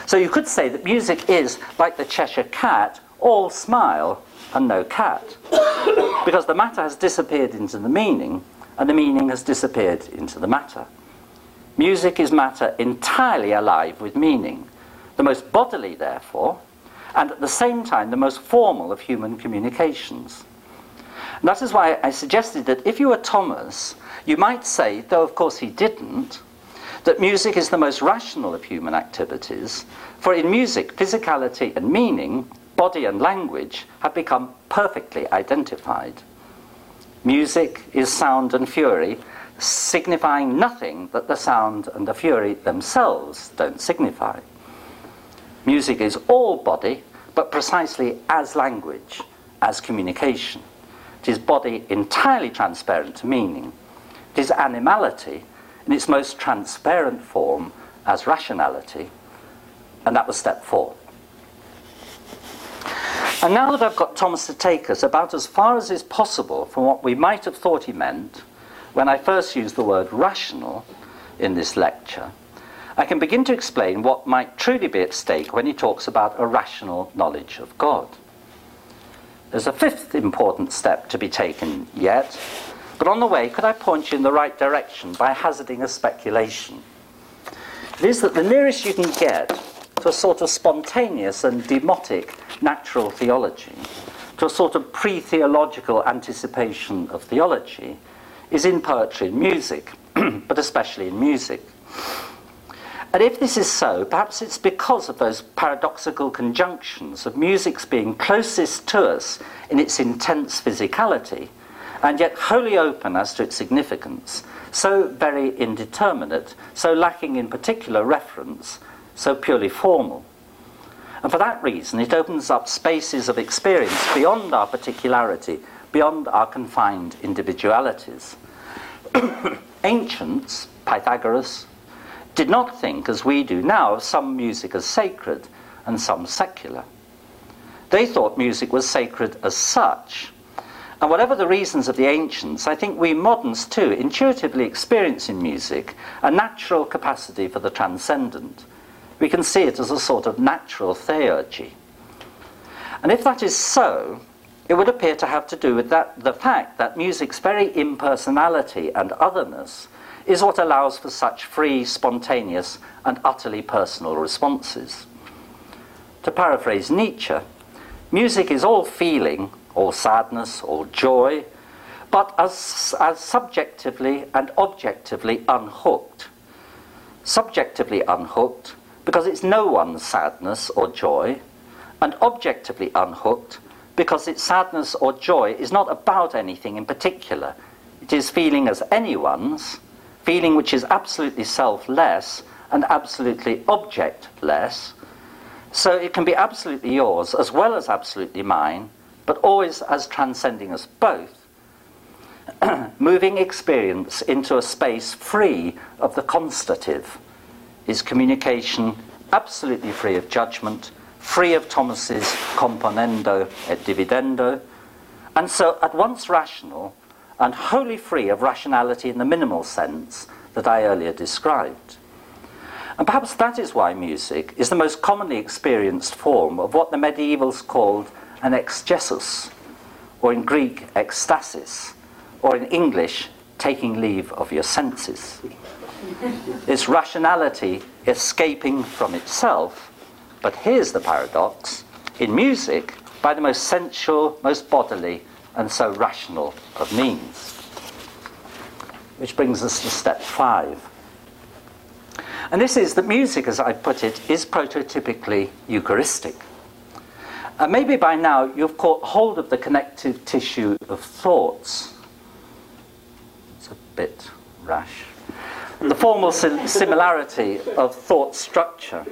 So you could say that music is, like the Cheshire Cat, all smile and no cat, because the matter has disappeared into the meaning, and the meaning has disappeared into the matter. Music is matter entirely alive with meaning, the most bodily, therefore, and at the same time the most formal of human communications. And that is why I suggested that if you were Thomas, you might say, though of course he didn't, that music is the most rational of human activities, for in music, physicality and meaning, body and language, have become perfectly identified. Music is sound and fury, signifying nothing that the sound and the fury themselves don't signify. Music is all body, but precisely as language, as communication. It is body entirely transparent to meaning. It is animality in its most transparent form as rationality. And that was step 4. And now that I've got Thomas to take us about as far as is possible from what we might have thought he meant when I first used the word rational in this lecture, I can begin to explain what might truly be at stake when he talks about a rational knowledge of God. There's a 5th important step to be taken yet, but on the way, could I point you in the right direction by hazarding a speculation? It is that the nearest you can get to a sort of spontaneous and demotic natural theology, to a sort of pre-theological anticipation of theology, is in poetry and music, but especially in music. And if this is so, perhaps it's because of those paradoxical conjunctions of music's being closest to us in its intense physicality, and yet wholly open as to its significance, so very indeterminate, so lacking in particular reference, so purely formal. And for that reason, it opens up spaces of experience beyond our particularity, beyond our confined individualities. Ancients, Pythagoras, did not think, as we do now, of some music as sacred and some secular. They thought music was sacred as such. And whatever the reasons of the ancients, I think we moderns too intuitively experience in music a natural capacity for the transcendent. We can see it as a sort of natural theurgy. And if that is so, it would appear to have to do with the fact that music's very impersonality and otherness is what allows for such free, spontaneous, and utterly personal responses. To paraphrase Nietzsche, music is all feeling, all sadness, all joy, but as subjectively and objectively unhooked. Subjectively unhooked because it's no one's sadness or joy, and objectively unhooked because its sadness or joy is not about anything in particular. It is feeling as anyone's, feeling which is absolutely selfless and absolutely objectless, so it can be absolutely yours as well as absolutely mine, but always as transcending as both, moving experience into a space free of the constative, is communication absolutely free of judgment, free of Thomas's componendo et dividendo, and so at once rational and wholly free of rationality in the minimal sense that I earlier described. And perhaps that is why music is the most commonly experienced form of what the medievals called an exchesis, or in Greek, ecstasis, or in English, taking leave of your senses. Its rationality escaping from itself, but here's the paradox, in music, by the most sensual, most bodily, and so rational of means. Which brings us to step 5. And this is that music, as I put it, is prototypically Eucharistic. And maybe by now you've caught hold of the connective tissue of thoughts. It's a bit rash. The formal similarity of thought structure.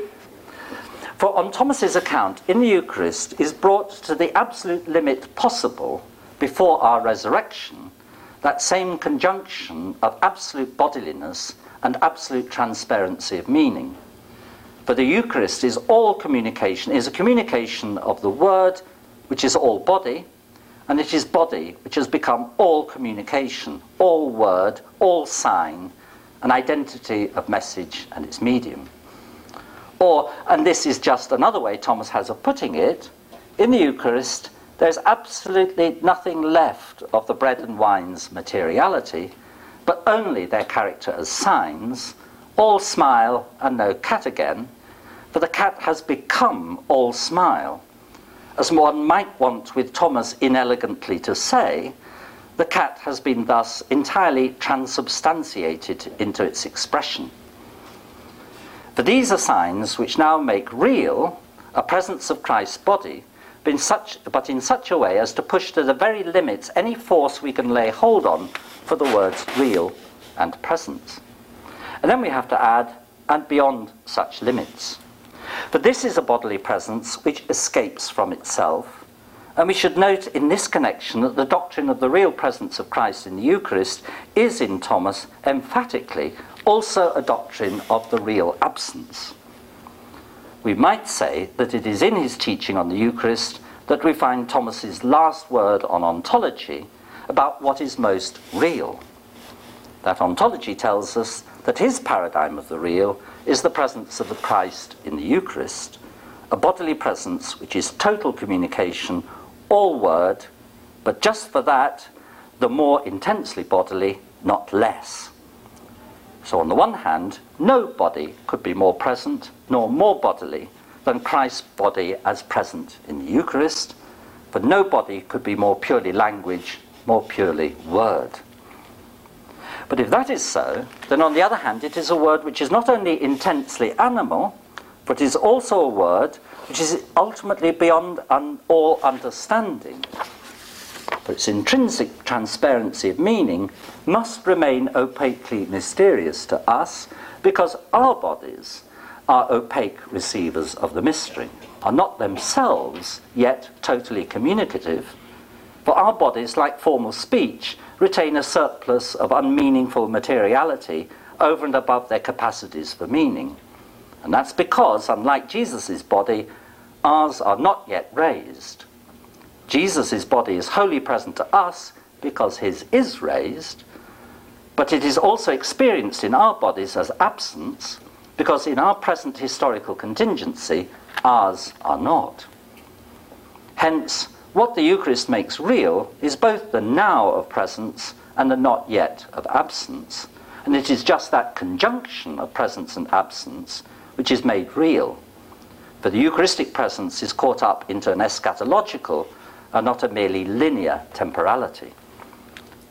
For on Thomas's account, in the Eucharist is brought to the absolute limit possible before our resurrection, that same conjunction of absolute bodiliness and absolute transparency of meaning. For the Eucharist is all communication, is a communication of the Word, which is all body, and it is body which has become all communication, all word, all sign, an identity of message and its medium. Or, and this is just another way Thomas has of putting it, in the Eucharist there's absolutely nothing left of the bread and wine's materiality, but only their character as signs, all smile and no cat again, for the cat has become all smile. As one might want with Thomas inelegantly to say, the cat has been thus entirely transubstantiated into its expression. For these are signs which now make real a presence of Christ's body, but in such a way as to push to the very limits any force we can lay hold on for the words real and present. And then we have to add, and beyond such limits. For this is a bodily presence which escapes from itself, and we should note in this connection that the doctrine of the real presence of Christ in the Eucharist is in Thomas emphatically also a doctrine of the real absence. We might say that it is in his teaching on the Eucharist that we find Thomas's last word on ontology about what is most real. That ontology tells us that his paradigm of the real is the presence of the Christ in the Eucharist, a bodily presence which is total communication, all word, but just for that, the more intensely bodily, not less. So on the one hand, no body could be more present nor more bodily than Christ's body as present in the Eucharist, for no body could be more purely language, more purely word. But if that is so, then on the other hand, it is a word which is not only intensely animal, but is also a word which is ultimately beyond all understanding. For its intrinsic transparency of meaning must remain opaquely mysterious to us, because our bodies are opaque receivers of the mystery, are not themselves yet totally communicative, for our bodies, like formal speech, retain a surplus of unmeaningful materiality over and above their capacities for meaning. And that's because, unlike Jesus' body, ours are not yet raised. Jesus' body is wholly present to us because his is raised, but it is also experienced in our bodies as absence because in our present historical contingency, ours are not. Hence, what the Eucharist makes real is both the now of presence and the not yet of absence. And it is just that conjunction of presence and absence which is made real. For the Eucharistic presence is caught up into an eschatological and not a merely linear temporality.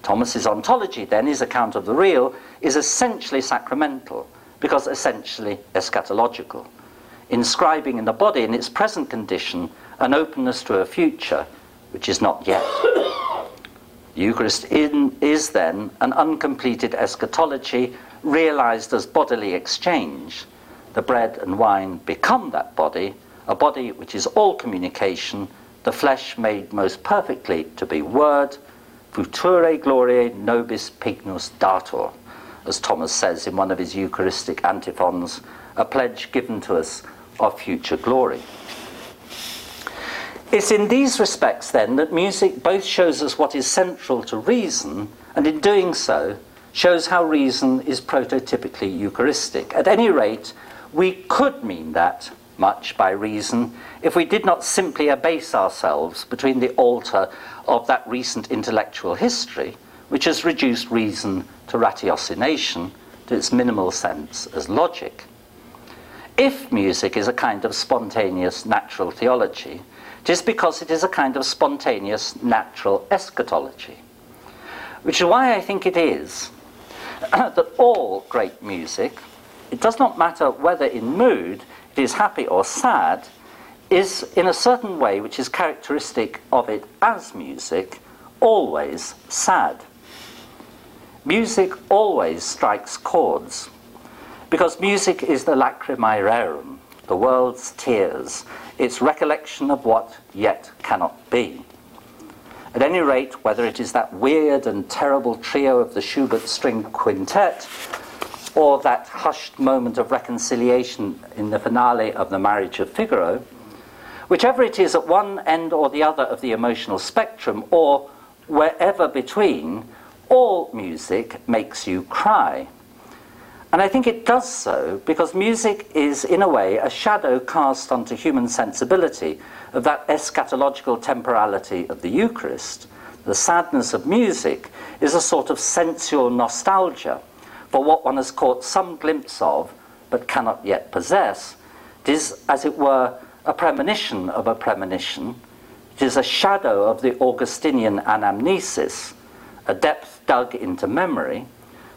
Thomas's ontology, then, his account of the real, is essentially sacramental, because essentially eschatological, inscribing in the body in its present condition an openness to a future which is not yet. The Eucharist is then an uncompleted eschatology realized as bodily exchange. The bread and wine become that body, a body which is all communication, the flesh made most perfectly to be word, future gloriae nobis pignus dator, as Thomas says in one of his Eucharistic antiphons, a pledge given to us of future glory. It's in these respects, then, that music both shows us what is central to reason, and in doing so, shows how reason is prototypically Eucharistic, at any rate, we could mean that much by reason if we did not simply abase ourselves between the altar of that recent intellectual history which has reduced reason to ratiocination, to its minimal sense as logic. If music is a kind of spontaneous natural theology, it is because it is a kind of spontaneous natural eschatology, which is why I think it is that all great music, it does not matter whether in mood it is happy or sad, is in a certain way which is characteristic of it as music, always sad. Music always strikes chords, because music is the lacrimae rerum, the world's tears, its recollection of what yet cannot be. At any rate, whether it is that weird and terrible trio of the Schubert string quintet, or that hushed moment of reconciliation in the finale of The Marriage of Figaro, whichever it is at one end or the other of the emotional spectrum, or wherever between, all music makes you cry. And I think it does so because music is, in a way, a shadow cast onto human sensibility of that eschatological temporality of the Eucharist. The sadness of music is a sort of sensual nostalgia for what one has caught some glimpse of, but cannot yet possess. It is, as it were, a premonition of a premonition. It is a shadow of the Augustinian anamnesis, a depth dug into memory,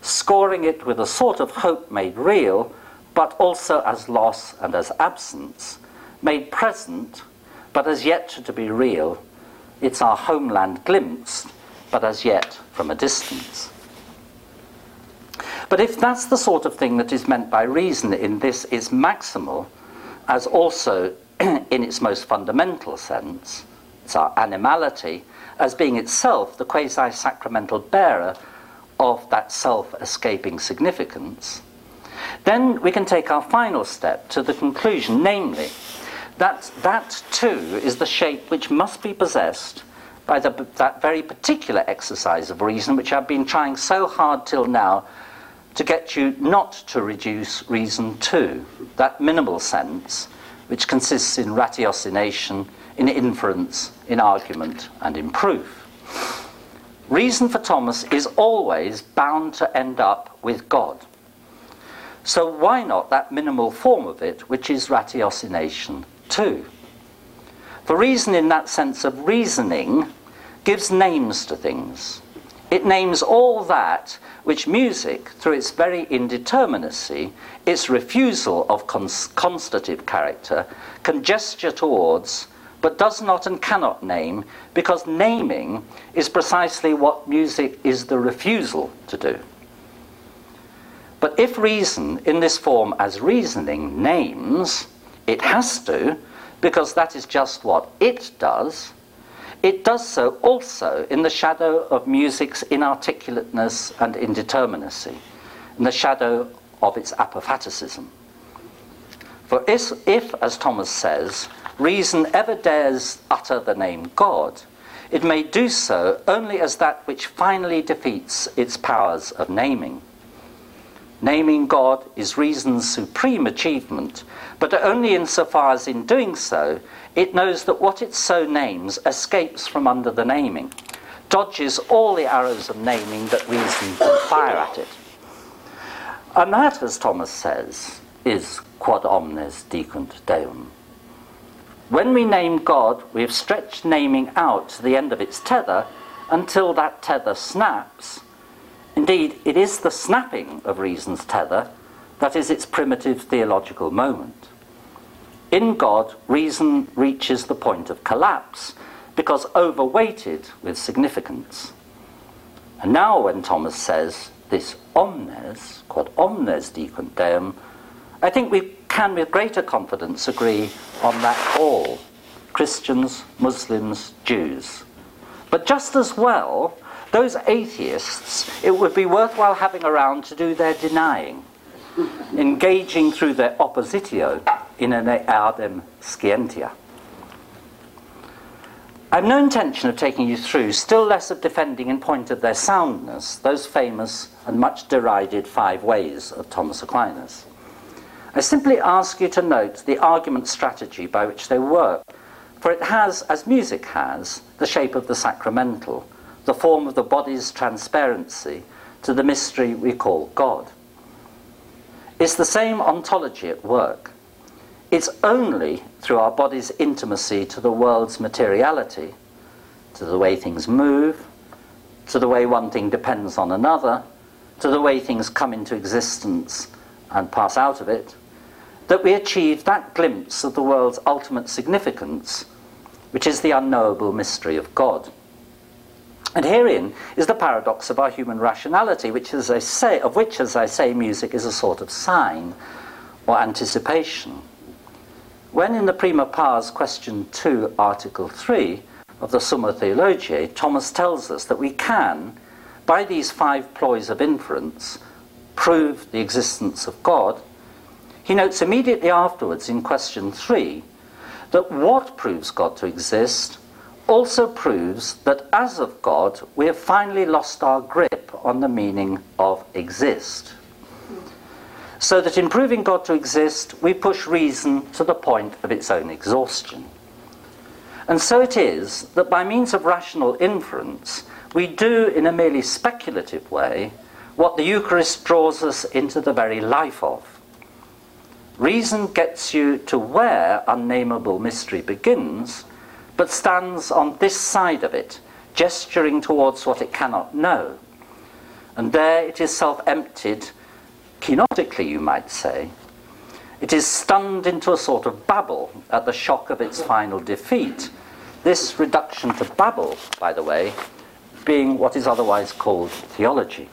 scoring it with a sort of hope made real, but also as loss and as absence, made present, but as yet to be real. It's our homeland glimpsed, but as yet from a distance. But if that's the sort of thing that is meant by reason in this its maximal, as also in its most fundamental sense, it's our animality, as being itself the quasi-sacramental bearer of that self-escaping significance, then we can take our final step to the conclusion, namely, that that too is the shape which must be possessed by that very particular exercise of reason which I've been trying so hard till now to get you not to reduce reason to, that minimal sense which consists in ratiocination, in inference, in argument, and in proof. Reason for Thomas is always bound to end up with God. So why not that minimal form of it, which is ratiocination too? For reason, in that sense of reasoning, gives names to things. It names all that which music, through its very indeterminacy, its refusal of constative character, can gesture towards, but does not and cannot name, because naming is precisely what music is the refusal to do. But if reason, in this form as reasoning, names, it has to, because that is just what it does. It does so also in the shadow of music's inarticulateness and indeterminacy, in the shadow of its apophaticism. For if, as Thomas says, reason ever dares utter the name God, it may do so only as that which finally defeats its powers of naming. Naming God is reason's supreme achievement, but only insofar as in doing so, it knows that what it so names escapes from under the naming, dodges all the arrows of naming that reason can fire at it. And that, as Thomas says, is quod omnes dicunt Deum. When we name God, we have stretched naming out to the end of its tether until that tether snaps. Indeed, it is the snapping of reason's tether that is its primitive theological moment. In God, reason reaches the point of collapse because overweighted with significance. And now when Thomas says this omnes, quod omnes dicunt Deum, I think we can with greater confidence agree on that all, Christians, Muslims, Jews. But just as well, those atheists, it would be worthwhile having around to do their denying, engaging through their oppositio in an eadem scientia. I have no intention of taking you through, still less of defending in point of their soundness, those famous and much derided 5 ways of Thomas Aquinas. I simply ask you to note the argument strategy by which they work, for it has, as music has, the shape of the sacramental, the form of the body's transparency to the mystery we call God. It's the same ontology at work. It's only through our body's intimacy to the world's materiality, to the way things move, to the way one thing depends on another, to the way things come into existence and pass out of it, that we achieve that glimpse of the world's ultimate significance, which is the unknowable mystery of God. And herein is the paradox of our human rationality, of which, as I say, music is a sort of sign or anticipation. When in the Prima Pars, question 2, article 3 of the Summa Theologiae, Thomas tells us that we can, by these 5 ploys of inference, prove the existence of God, he notes immediately afterwards in question 3 that what proves God to exist also proves that as of God we have finally lost our grip on the meaning of exist. So that in proving God to exist we push reason to the point of its own exhaustion. And so it is that by means of rational inference we do in a merely speculative way what the Eucharist draws us into the very life of. Reason gets you to where unnameable mystery begins, but stands on this side of it, gesturing towards what it cannot know. And there it is self-emptied, kenotically you might say. It is stunned into a sort of babble at the shock of its final defeat. This reduction to babble, by the way, being what is otherwise called theology.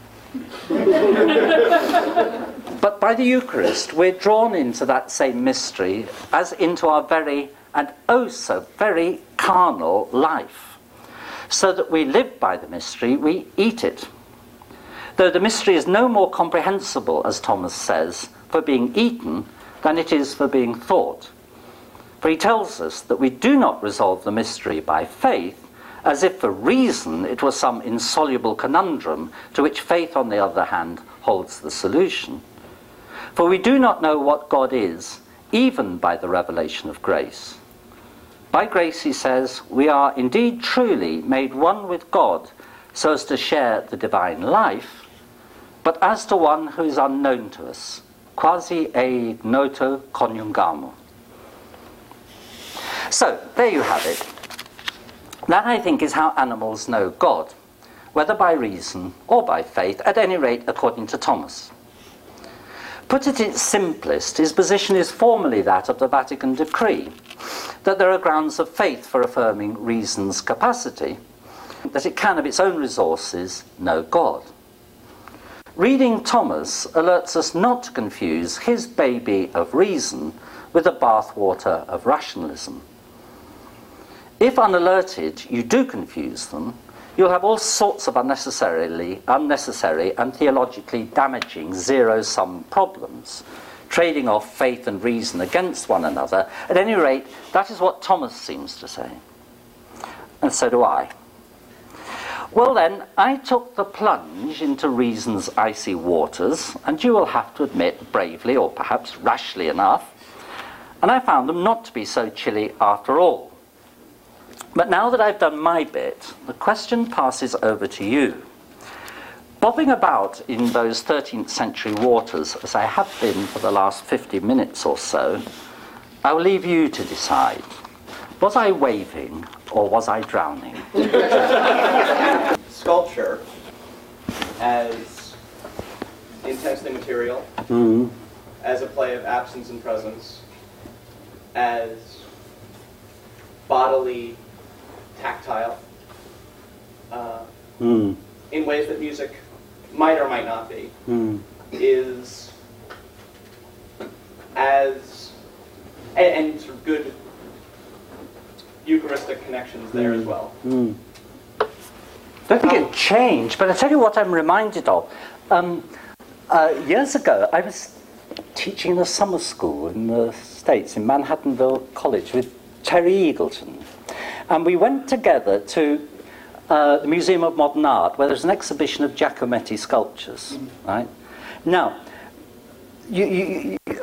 But by the Eucharist we're drawn into that same mystery as into our very and oh so very carnal life, so that we live by the mystery, we eat it. Though the mystery is no more comprehensible, as Thomas says, for being eaten than it is for being thought. For he tells us that we do not resolve the mystery by faith, as if for reason it were some insoluble conundrum to which faith, on the other hand, holds the solution. For we do not know what God is, even by the revelation of grace. By grace, he says, we are indeed truly made one with God so as to share the divine life, but as to one who is unknown to us, quasi e ignoto coniugamur. So, there you have it. That, I think, is how animals know God, whether by reason or by faith, at any rate according to Thomas. Put at its simplest, his position is formally that of the Vatican decree, that there are grounds of faith for affirming reason's capacity, that it can of its own resources know God. Reading Thomas alerts us not to confuse his baby of reason with the bathwater of rationalism. If unalerted, you do confuse them, you'll have all sorts of unnecessary and theologically damaging zero-sum problems, trading off faith and reason against one another. At any rate, that is what Thomas seems to say. And so do I. Well then, I took the plunge into reason's icy waters, and you will have to admit, bravely or perhaps rashly enough, and I found them not to be so chilly after all. But now that I've done my bit, the question passes over to you. Bobbing about in those 13th century waters, as I have been for the last 50 minutes or so, I will leave you to decide. Was I waving or was I drowning? Sculpture as intensely material, as a play of absence and presence, as bodily tactile, in ways that music might or might not be, is as, and sort of good Eucharistic connections there as well. Don't think it changed, but I tell you what I'm reminded of. Years ago, I was teaching in a summer school in the States, in Manhattanville College, with Terry Eagleton. And we went together to the Museum of Modern Art, where there's an exhibition of Giacometti sculptures. Right? Now,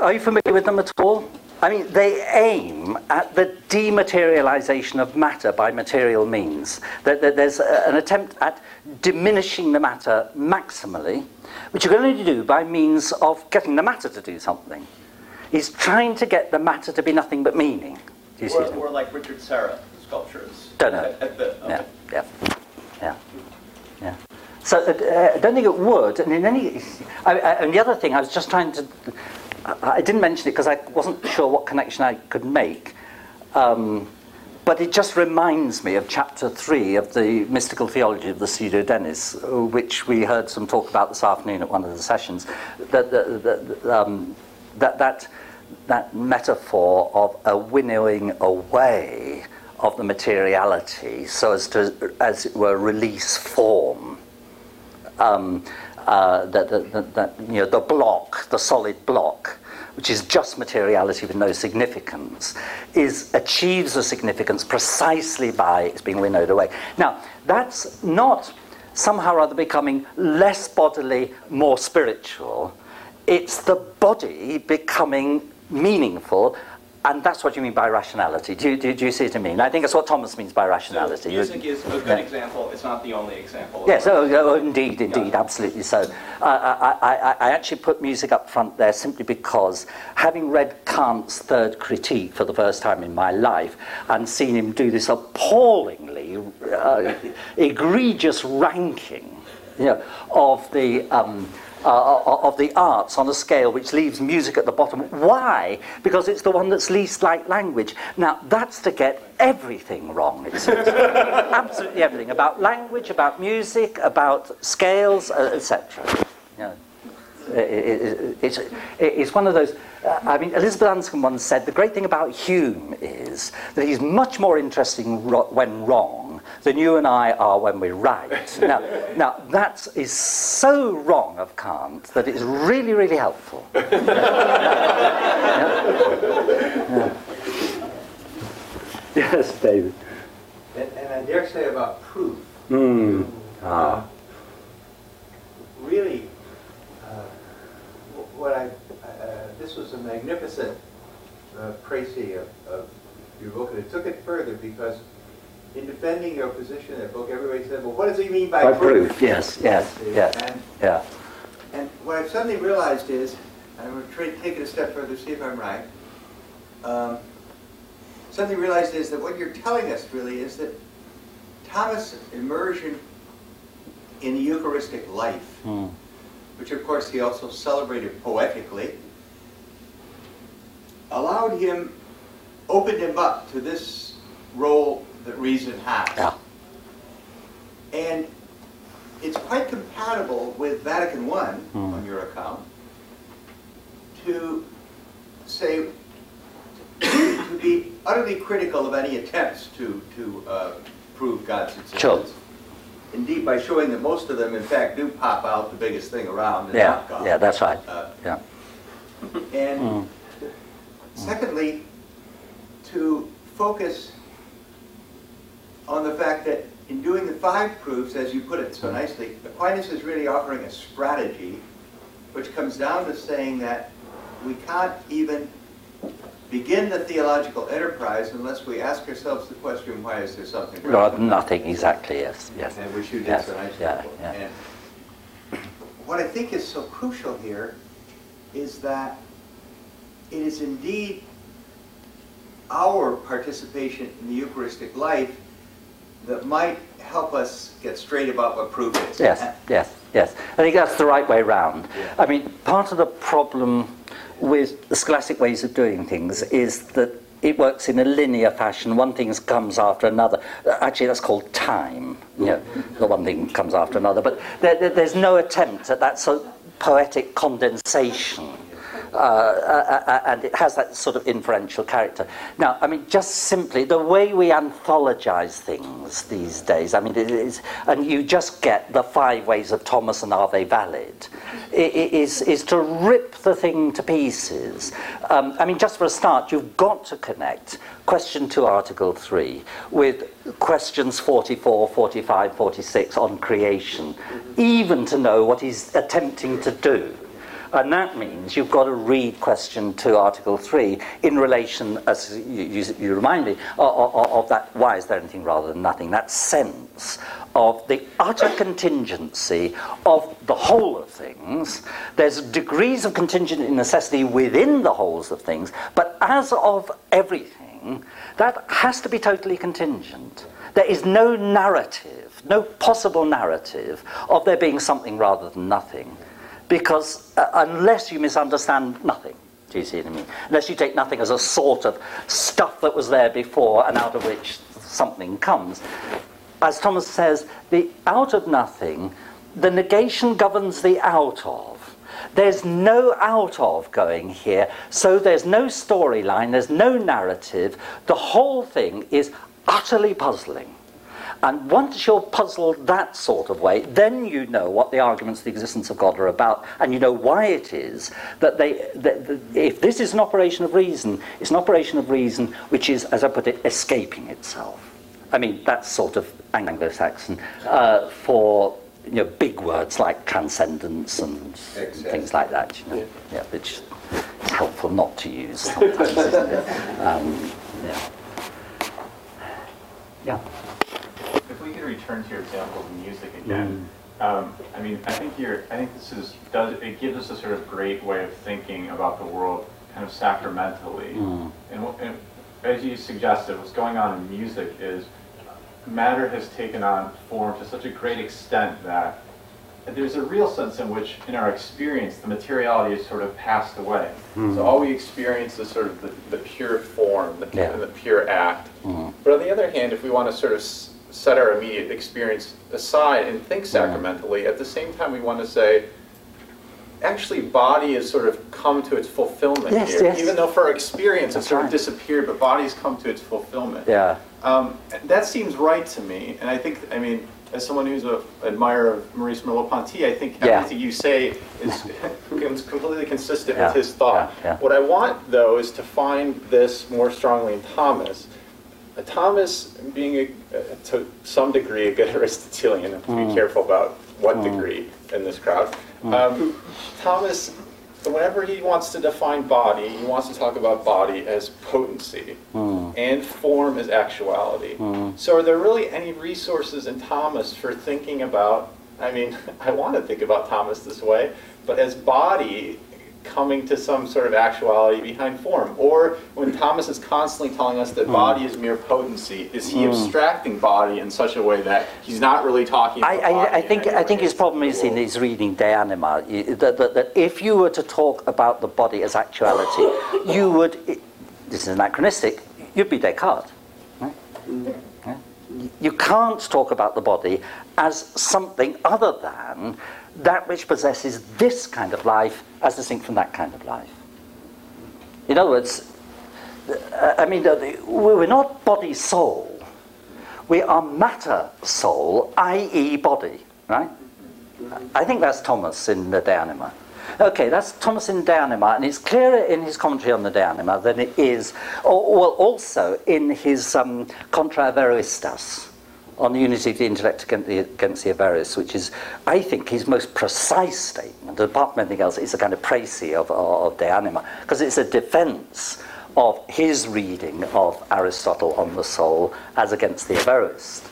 Are you familiar with them at all? I mean, they aim at the dematerialization of matter by material means. There's an attempt at diminishing the matter maximally, which you can only do by means of getting the matter to do something. He's trying to get the matter to be nothing but meaning. Or like Richard Serra, the sculptures. Don't know. Yeah. So I don't think it would. And in any, and the other thing, I was just trying to. I didn't mention it because I wasn't sure what connection I could make, but it just reminds me of Chapter 3 of the mystical theology of the Pseudo-Denys, which we heard some talk about this afternoon at one of the sessions, that metaphor of a winnowing away of the materiality so as to, as it were, release form. The block, the solid block, which is just materiality with no significance, achieves a significance precisely by its being winnowed away. Now, that's not somehow or other becoming less bodily, more spiritual. It's the body becoming meaningful, and that's what you mean by rationality. Do you see what I mean? I think that's what Thomas means by rationality. So music is a good example. It's not the only example. Yes, indeed, absolutely so. I actually put music up front there simply because, having read Kant's Third Critique for the first time in my life and seen him do this appallingly egregious ranking, of the arts on a scale which leaves music at the bottom. Why? Because it's the one that's least like language. Now, that's to get everything wrong, it seems. Absolutely everything. About language, about music, about scales, etc. It's one of those... I mean, Elizabeth Anscombe once said, the great thing about Hume is that he's much more interesting when wrong than you and I are when we're right. Now that is so wrong of Kant that it's really, really helpful. Yes, David. And I dare say about proof. Really, what I... this was a magnificent précis of your book, and it took it further because in defending your position in that book, everybody said, well, what does he mean by proof? Yes. And what I've suddenly realized is, and I'm going to take it a step further, see if I'm right, suddenly realized is that what you're telling us really is that Thomas' immersion in the Eucharistic life, which of course he also celebrated poetically, allowed him, opened him up to this role that reason has. Yeah. And it's quite compatible with Vatican I, on your account, to say, to be utterly critical of any attempts to prove God's existence. Sure. Indeed, by showing that most of them, in fact, do pop out the biggest thing around and not God. Yeah, that's right. And... secondly, to focus on the fact that in doing the five proofs, as you put it so nicely, Aquinas is really offering a strategy which comes down to saying that we can't even begin the theological enterprise unless we ask ourselves the question, why is there something wrong? Nothing, exactly, yes. And which you did so nicely. Yeah. And what I think is so crucial here is that it is indeed our participation in the Eucharistic life that might help us get straight about what proof is. Yes. I think that's the right way round. Yeah. I mean, part of the problem with the scholastic ways of doing things is that it works in a linear fashion. One thing comes after another. Actually, that's called time. The one thing comes after another. But there's no attempt at that sort of poetic condensation. And it has that sort of inferential character. Now, I mean, just simply the way we anthologize things these days, I mean, it is, and you just get the five ways of Thomas and are they valid, is to rip the thing to pieces. I mean, just for a start, you've got to connect question 2, article 3 with questions 44, 45, 46 on creation, even to know what he's attempting to do. And that means you've got to read question 2, Article 3, in relation, as you remind me, of that, why is there anything rather than nothing? That sense of the utter contingency of the whole of things. There's degrees of contingent necessity within the wholes of things, but as of everything, that has to be totally contingent. There is no narrative, no possible narrative of there being something rather than nothing. Because unless you misunderstand nothing, do you see what I mean? Unless you take nothing as a sort of stuff that was there before and out of which something comes. As Thomas says, the out of nothing, the negation governs the out of. There's no out of going here, so there's no storyline, there's no narrative. The whole thing is utterly puzzling. And once you're puzzled that sort of way, then you know what the arguments of the existence of God are about, and you know why it is that if this is an operation of reason, it's an operation of reason which is, as I put it, escaping itself. I mean, that's sort of Anglo-Saxon for big words like transcendence and things like that, Yeah, which is helpful not to use sometimes, isn't it? If we could return to your example of music again, I think it gives us a sort of great way of thinking about the world, kind of sacramentally. And as you suggested, what's going on in music is matter has taken on form to such a great extent that there's a real sense in which, in our experience, the materiality has sort of passed away. So all we experience is sort of the pure form, the pure act. But on the other hand, if we want to sort of set our immediate experience aside and think sacramentally, at the same time we want to say, actually body has sort of come to its fulfillment here. Even though for our experience it sort of disappeared, but body's come to its fulfillment. That seems right to me, and I think, as someone who's an admirer of Maurice Merleau-Ponty, I think everything you say is completely consistent with his thought. What I want, though, is to find this more strongly in Thomas. Thomas, being to some degree a good Aristotelian, have to be careful about what degree in this crowd. Thomas, whenever he wants to define body, he wants to talk about body as potency and form as actuality. So are there really any resources in Thomas for thinking about, I want to think about Thomas this way, but as body coming to some sort of actuality behind form? Or when Thomas is constantly telling us that body is mere potency, is he abstracting body in such a way that he's not really talking about body? I think his problem is in his reading De Anima, that if you were to talk about the body as actuality, you would, this is anachronistic, you'd be Descartes. Right? You can't talk about the body as something other than that which possesses this kind of life as distinct from that kind of life. In other words, we're not body-soul. We are matter-soul, i.e. body, right? I think that's Thomas in the De Anima. Okay, that's Thomas in De Anima, and it's clearer in his commentary on the De Anima than it is, also in his Contra Averroistas, on the unity of the intellect against the Averroes, which is, I think, his most precise statement. Apart from anything else, it's a kind of précis of De Anima, because it's a defense of his reading of Aristotle on the soul as against the Averroists.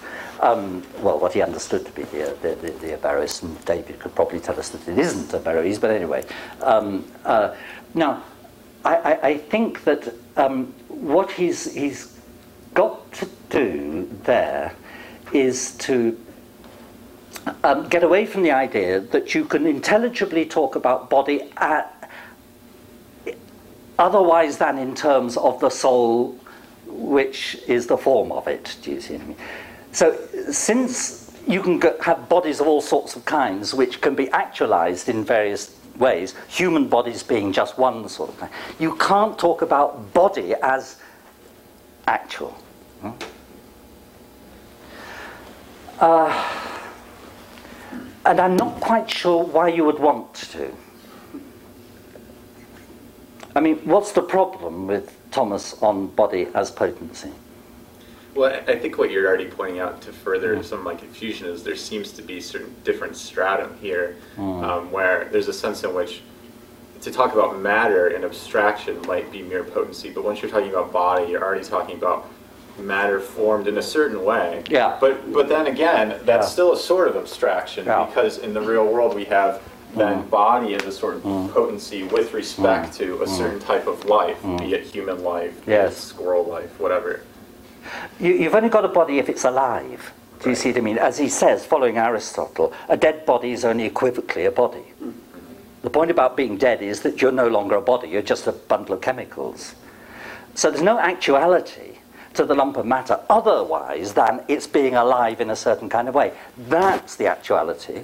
What he understood to be the Averroes, and David could probably tell us that it isn't Averroes, but anyway. Now, I think that what he's got to do there is to get away from the idea that you can intelligibly talk about body otherwise than in terms of the soul, which is the form of it. Do you see what I mean? So since you can have bodies of all sorts of kinds which can be actualized in various ways, human bodies being just one sort of thing, you can't talk about body as actual. And I'm not quite sure why you would want to. What's the problem with Thomas on body as potency? Well, I think what you're already pointing out to further some of my confusion is there seems to be certain different stratum here where there's a sense in which to talk about matter and abstraction might be mere potency, but once you're talking about body, you're already talking about matter formed in a certain way. Yeah. But then again, that's still a sort of abstraction, because in the real world we have then body as a sort of potency with respect to a certain type of life, be it human life, squirrel life, whatever. You've only got a body if it's alive. Do you see what I mean? As he says, following Aristotle, a dead body is only equivocally a body. The point about being dead is that you're no longer a body, you're just a bundle of chemicals. So there's no actuality to the lump of matter otherwise than it's being alive in a certain kind of way. That's the actuality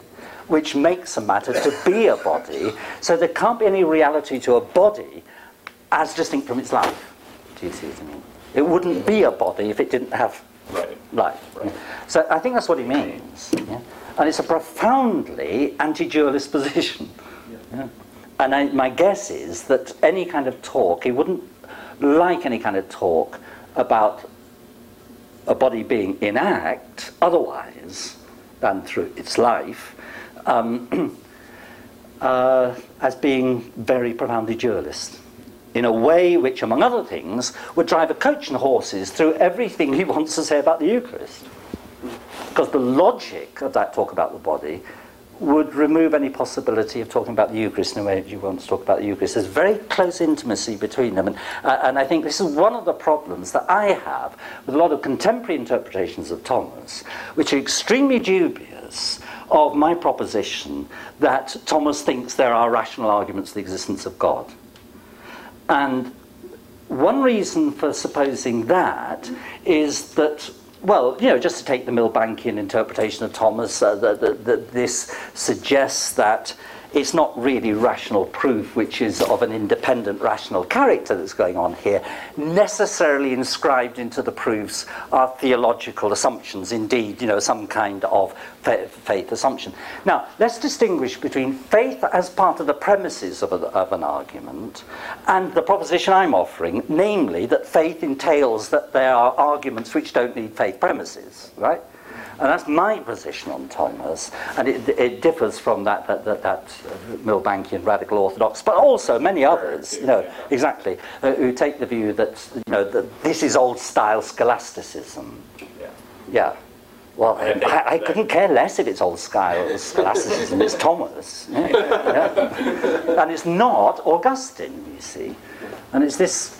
which makes a matter to be a body. So there can't be any reality to a body as distinct from its life. Do you see what I mean? It wouldn't be a body if it didn't have life. Right. So I think that's what he means. Yeah? And it's a profoundly anti-dualist position. Yeah. And my guess is that any kind of talk, he wouldn't like any kind of talk about a body being in act otherwise than through its life as being very profoundly dualist in a way which, among other things, would drive a coach and horses through everything he wants to say about the Eucharist, because the logic of that talk about the body would remove any possibility of talking about the Eucharist in a way that you want to talk about the Eucharist. There's very close intimacy between them, and I think this is one of the problems that I have with a lot of contemporary interpretations of Thomas, which are extremely dubious of my proposition that Thomas thinks there are rational arguments for the existence of God. And one reason for supposing that is that, well, you know, just to take the Milbankian interpretation of Thomas, this suggests that it's not really rational proof, which is of an independent rational character that's going on here. Necessarily inscribed into the proofs are theological assumptions, indeed, you know, some kind of faith assumption. Now, let's distinguish between faith as part of the premises of an argument and the proposition I'm offering, namely that faith entails that there are arguments which don't need faith premises, right? And that's my position on Thomas, and it differs from that Milbankian radical orthodox, but also many others, you know, exactly, who take the view that, you know, that this is old-style scholasticism. Yeah. Well, I couldn't care less if it's old-style scholasticism. It's Thomas, and it's not Augustine, you see, and it's this.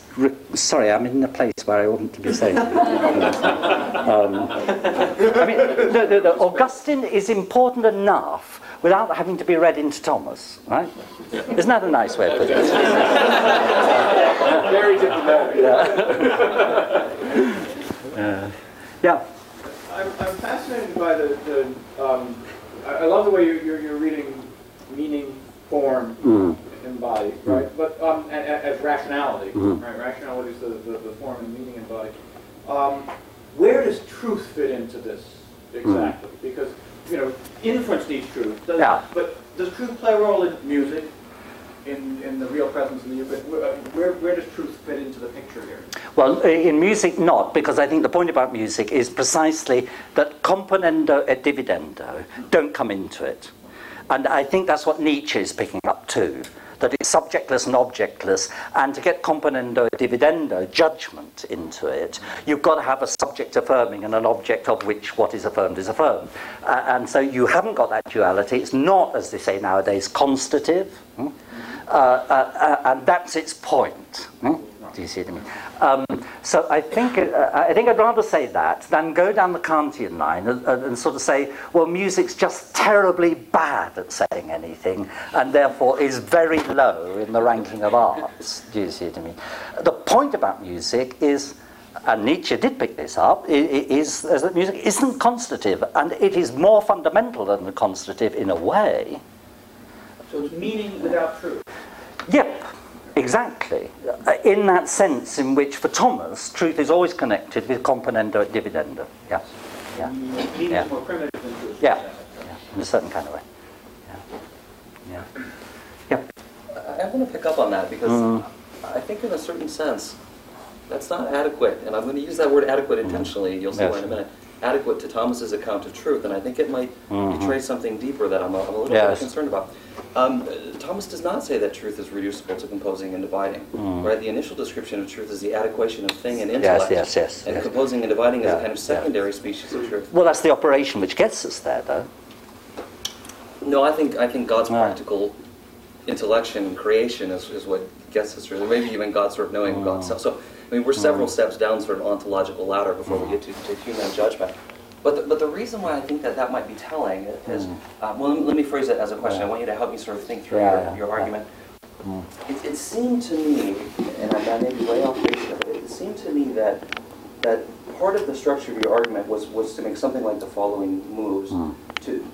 Sorry, I'm in a place where I oughtn't to be saying that. I mean, no, Augustine is important enough without having to be read into Thomas, right? Isn't that a nice way of putting it? Very diplomatic. Yeah. I'm fascinated by the I love the way you're reading meaning, form, and body, right? But as rationality, right? Rationality is the form and meaning and body. Where does truth fit into this exactly? Because, you know, inference needs truth. But does truth play a role in music, in the real presence of the Eucharist? Where does truth fit into the picture here? Well, in music, not, because I think the point about music is precisely that componendo et dividendo don't come into it. And I think that's what Nietzsche is picking up too, that it's subjectless and objectless, and to get componendo dividendo, judgment, into it, you've got to have a subject affirming and an object of which what is affirmed is affirmed. And so you haven't got that duality. It's not, as they say nowadays, constative, and that's its point. Do you see what I mean? So I think I'd rather say that than go down the Kantian line and sort of say, well, music's just terribly bad at saying anything and therefore is very low in the ranking of arts. Do you see what I mean? The point about music is, and Nietzsche did pick this up, is that music isn't constative, and it is more fundamental than the constative in a way. So it's meaning without truth. Yep. Exactly. In that sense in which, for Thomas, truth is always connected with componendo et dividendo. Meaning is more primitive than truth. In a certain kind of way. I want to pick up on that because I think in a certain sense That's not adequate, and I'm going to use that word adequate intentionally, and you'll see why in a minute. Adequate to Thomas's account of truth, and I think it might betray something deeper that I'm a little bit concerned about. Thomas does not say that truth is reducible to composing and dividing. Right? The initial description of truth is the adequation of thing and intellect. Yes. Composing and dividing is a kind of secondary species of truth. Well, that's the operation which gets us there, though. No, I think God's practical intellection and creation is what gets us there. Maybe even God sort of knowing God's self. So, I mean, we're several steps down sort of ontological ladder before we get to human judgment. But the reason why I think that might be telling is, well, let me phrase it as a question. I want you to help me sort of think through your argument. It seemed to me, and I may be way off base of it, it seemed to me that part of the structure of your argument was to make something like the following moves. To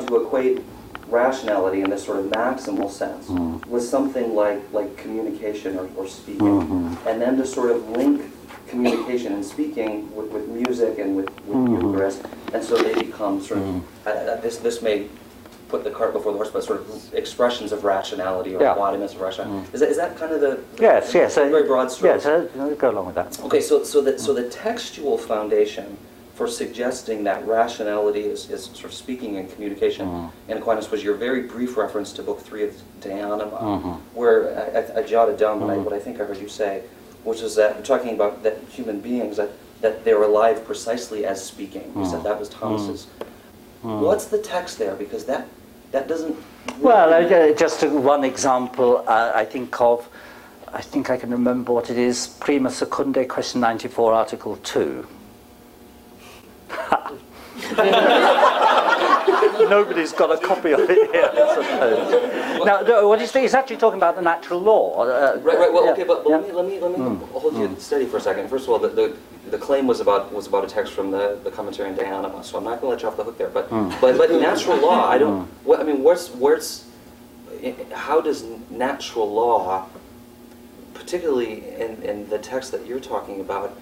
equate rationality in this sort of maximal sense with something like communication or speaking, and then to sort of link communication and speaking with music and with Eucharist, and so they become sort of this may put the cart before the horse, but sort of expressions of rationality or embodiments of rationality. Is that kind of the very broad strokes? Go along with that. Okay, so the textual foundation for suggesting that rationality is sort of speaking and communication in Aquinas was your very brief reference to Book 3 of De Anima, where I jotted down what I think I heard you say, which is that we're talking about that human beings, that they're alive precisely as speaking. You said that was Thomas's. What's the text there? Because that doesn't... Really just one example, I think I can remember what it is, Prima Secundae, question 94, article 2. Nobody's got a copy of it here, I suppose. Now, what he's actually talking about the natural law. Right. Well, okay, but let me hold you steady for a second. First of all, the claim was about a text from the commentary on De Anima, so I'm not going to let you off the hook there. But natural law, I don't. I mean, how does natural law, particularly in the text that you're talking about,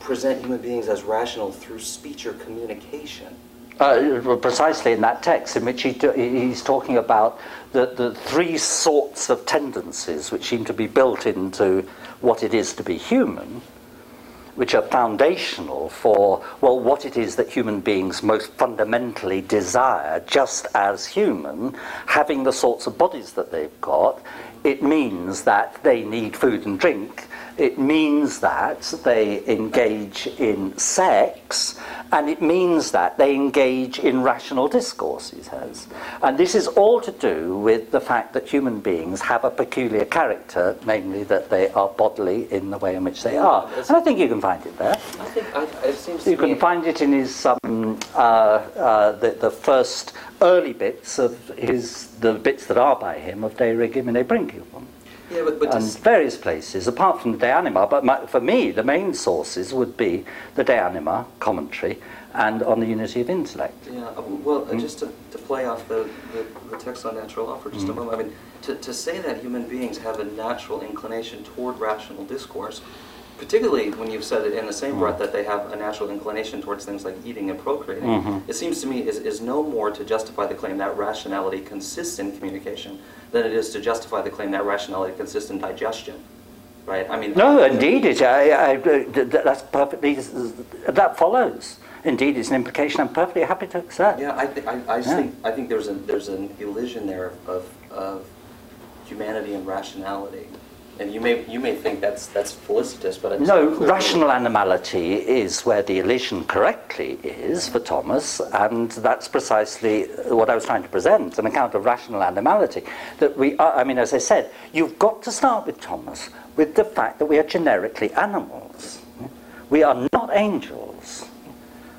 present human beings as rational through speech or communication? Precisely in that text in which he's talking about the three sorts of tendencies which seem to be built into what it is to be human, which are foundational for, well, what it is that human beings most fundamentally desire, just as human, having the sorts of bodies that they've got. It means that they need food and drink, it means that they engage in sex, and it means that they engage in rational discourse, he says. And this is all to do with the fact that human beings have a peculiar character, namely that they are bodily in the way in which they are. And I think you can find it there. It seems you can find it in his the first early bits of the bits that are by him of De Regimine Principium, and various places apart from De Anima. But for me, the main sources would be the De Anima commentary and on the unity of intellect. Yeah. Well, just to play off the text on natural law for just a moment. I mean, to say that human beings have a natural inclination toward rational discourse, particularly when you've said it in the same breath that they have a natural inclination towards things like eating and procreating, it seems to me is no more to justify the claim that rationality consists in communication than it is to justify the claim that rationality consists in digestion. Right? I mean, indeed, that's perfectly, that follows. Indeed, it's an implication I'm perfectly happy to accept. Yeah, I think there's an illusion there of humanity and rationality. And you may think that's felicitous, but rational animality is where the elision correctly is for Thomas, and that's precisely what I was trying to present, an account of rational animality. That we are, I mean, as I said, you've got to start with Thomas with the fact that we are generically animals. We are not angels.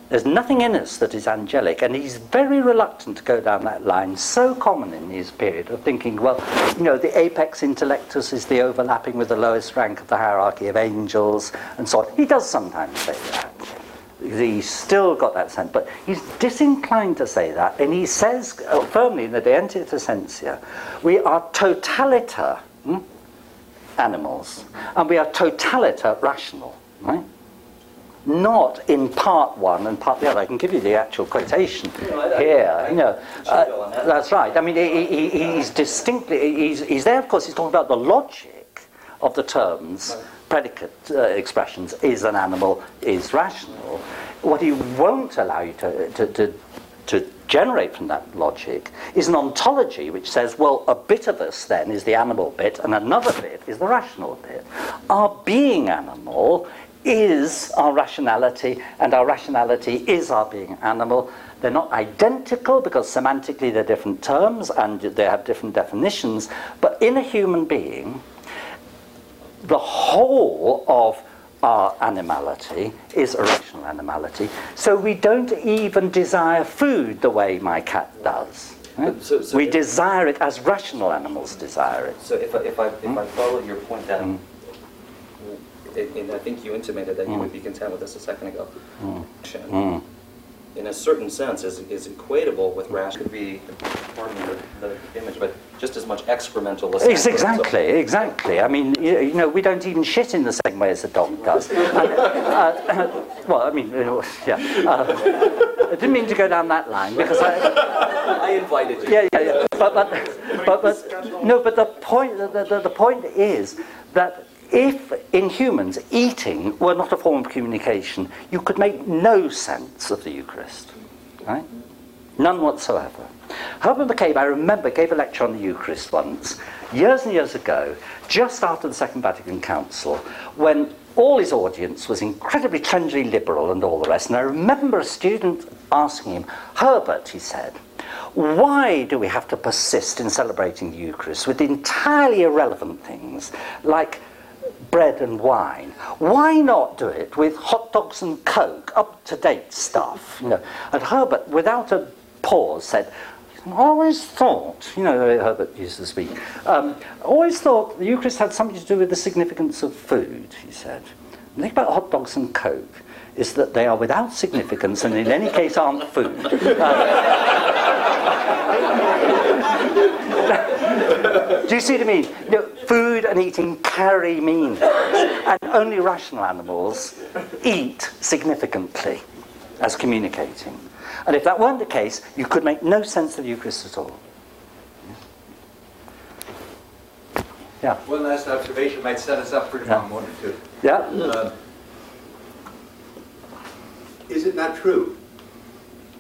There's nothing in us that is angelic, and he's very reluctant to go down that line, so common in his period, of thinking, well, the apex intellectus is the overlapping with the lowest rank of the hierarchy of angels, and so on. He does sometimes say that. He's still got that sense, but he's disinclined to say that, and he says firmly in the De Ente et Essentia, we are totaliter animals, and we are totaliter rational, right? Not in part one and part the other. I can give you the actual quotation here. That's right. I mean, he's distinctly. He's there. Of course, he's talking about the logic of the terms predicate expressions, is an animal, is rational. What he won't allow you to generate from that logic is an ontology which says, well, a bit of us then is the animal bit and another bit is the rational bit. Our being animal is our rationality, and our rationality is our being animal. They're not identical because semantically they're different terms and they have different definitions, but in a human being, the whole of our animality is a rational animality. So we don't even desire food the way my cat does. Right? So we desire it as rational animals desire it. So if I follow your point, then, and I think you intimated that you would be content with this a second ago, in a certain sense is equatable with rash. Could be, pardon the image, but just as much excremental as... Exactly. I mean, you know, we don't even shit in the same way as a dog does. Well, I mean, yeah. I didn't mean to go down that line because I invited you. Yeah. But the point is that if in humans eating were not a form of communication, you could make no sense of the Eucharist, right? None whatsoever. Herbert McCabe, I remember, gave a lecture on the Eucharist once, years and years ago, just after the Second Vatican Council, when all his audience was incredibly trendy liberal and all the rest. And I remember a student asking him, Herbert, he said, why do we have to persist in celebrating the Eucharist with entirely irrelevant things like bread and wine? Why not do it with hot dogs and Coke, up-to-date stuff? You know? And Herbert, without a pause, said, I always thought, you know, the way Herbert used to speak, I always thought the Eucharist had something to do with the significance of food, he said. The thing about hot dogs and Coke is that they are without significance and in any case aren't food. Do you see what I mean? You know, food and eating carry meaning, and only rational animals eat significantly as communicating. And if that weren't the case, you could make no sense of the Eucharist at all. Yeah. One last observation might set us up for tomorrow morning too. Yeah. Is it not true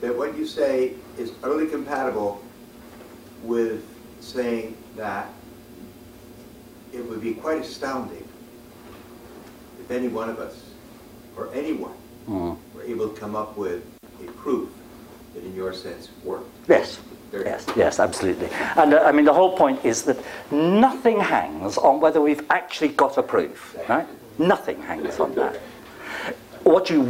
that what you say is utterly compatible with saying that it would be quite astounding if any one of us, or anyone, were able to come up with a proof that in your sense worked? Yes. Yes, absolutely. And I mean, the whole point is that nothing hangs on whether we've actually got a proof, right? Nothing hangs on that. What you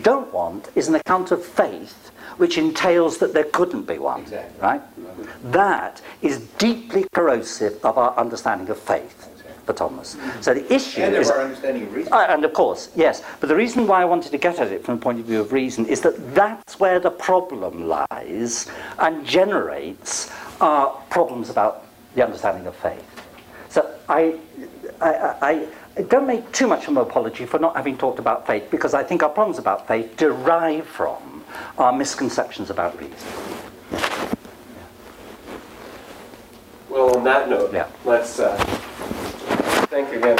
don't want, is an account of faith which entails that there couldn't be one, exactly. Right? That is deeply corrosive of our understanding of faith, for Thomas. So the issue is... And of our understanding of reason. And of course, yes. But the reason why I wanted to get at it from the point of view of reason is that that's where the problem lies and generates our problems about the understanding of faith. So I don't make too much of an apology for not having talked about faith, because I think our problems about faith derive from our misconceptions about reason. Well, on that note, let's thank you again.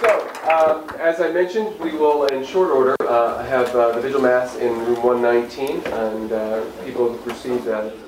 So, as I mentioned, we will, in short order, have the Vigil Mass in room 119, and people receive that.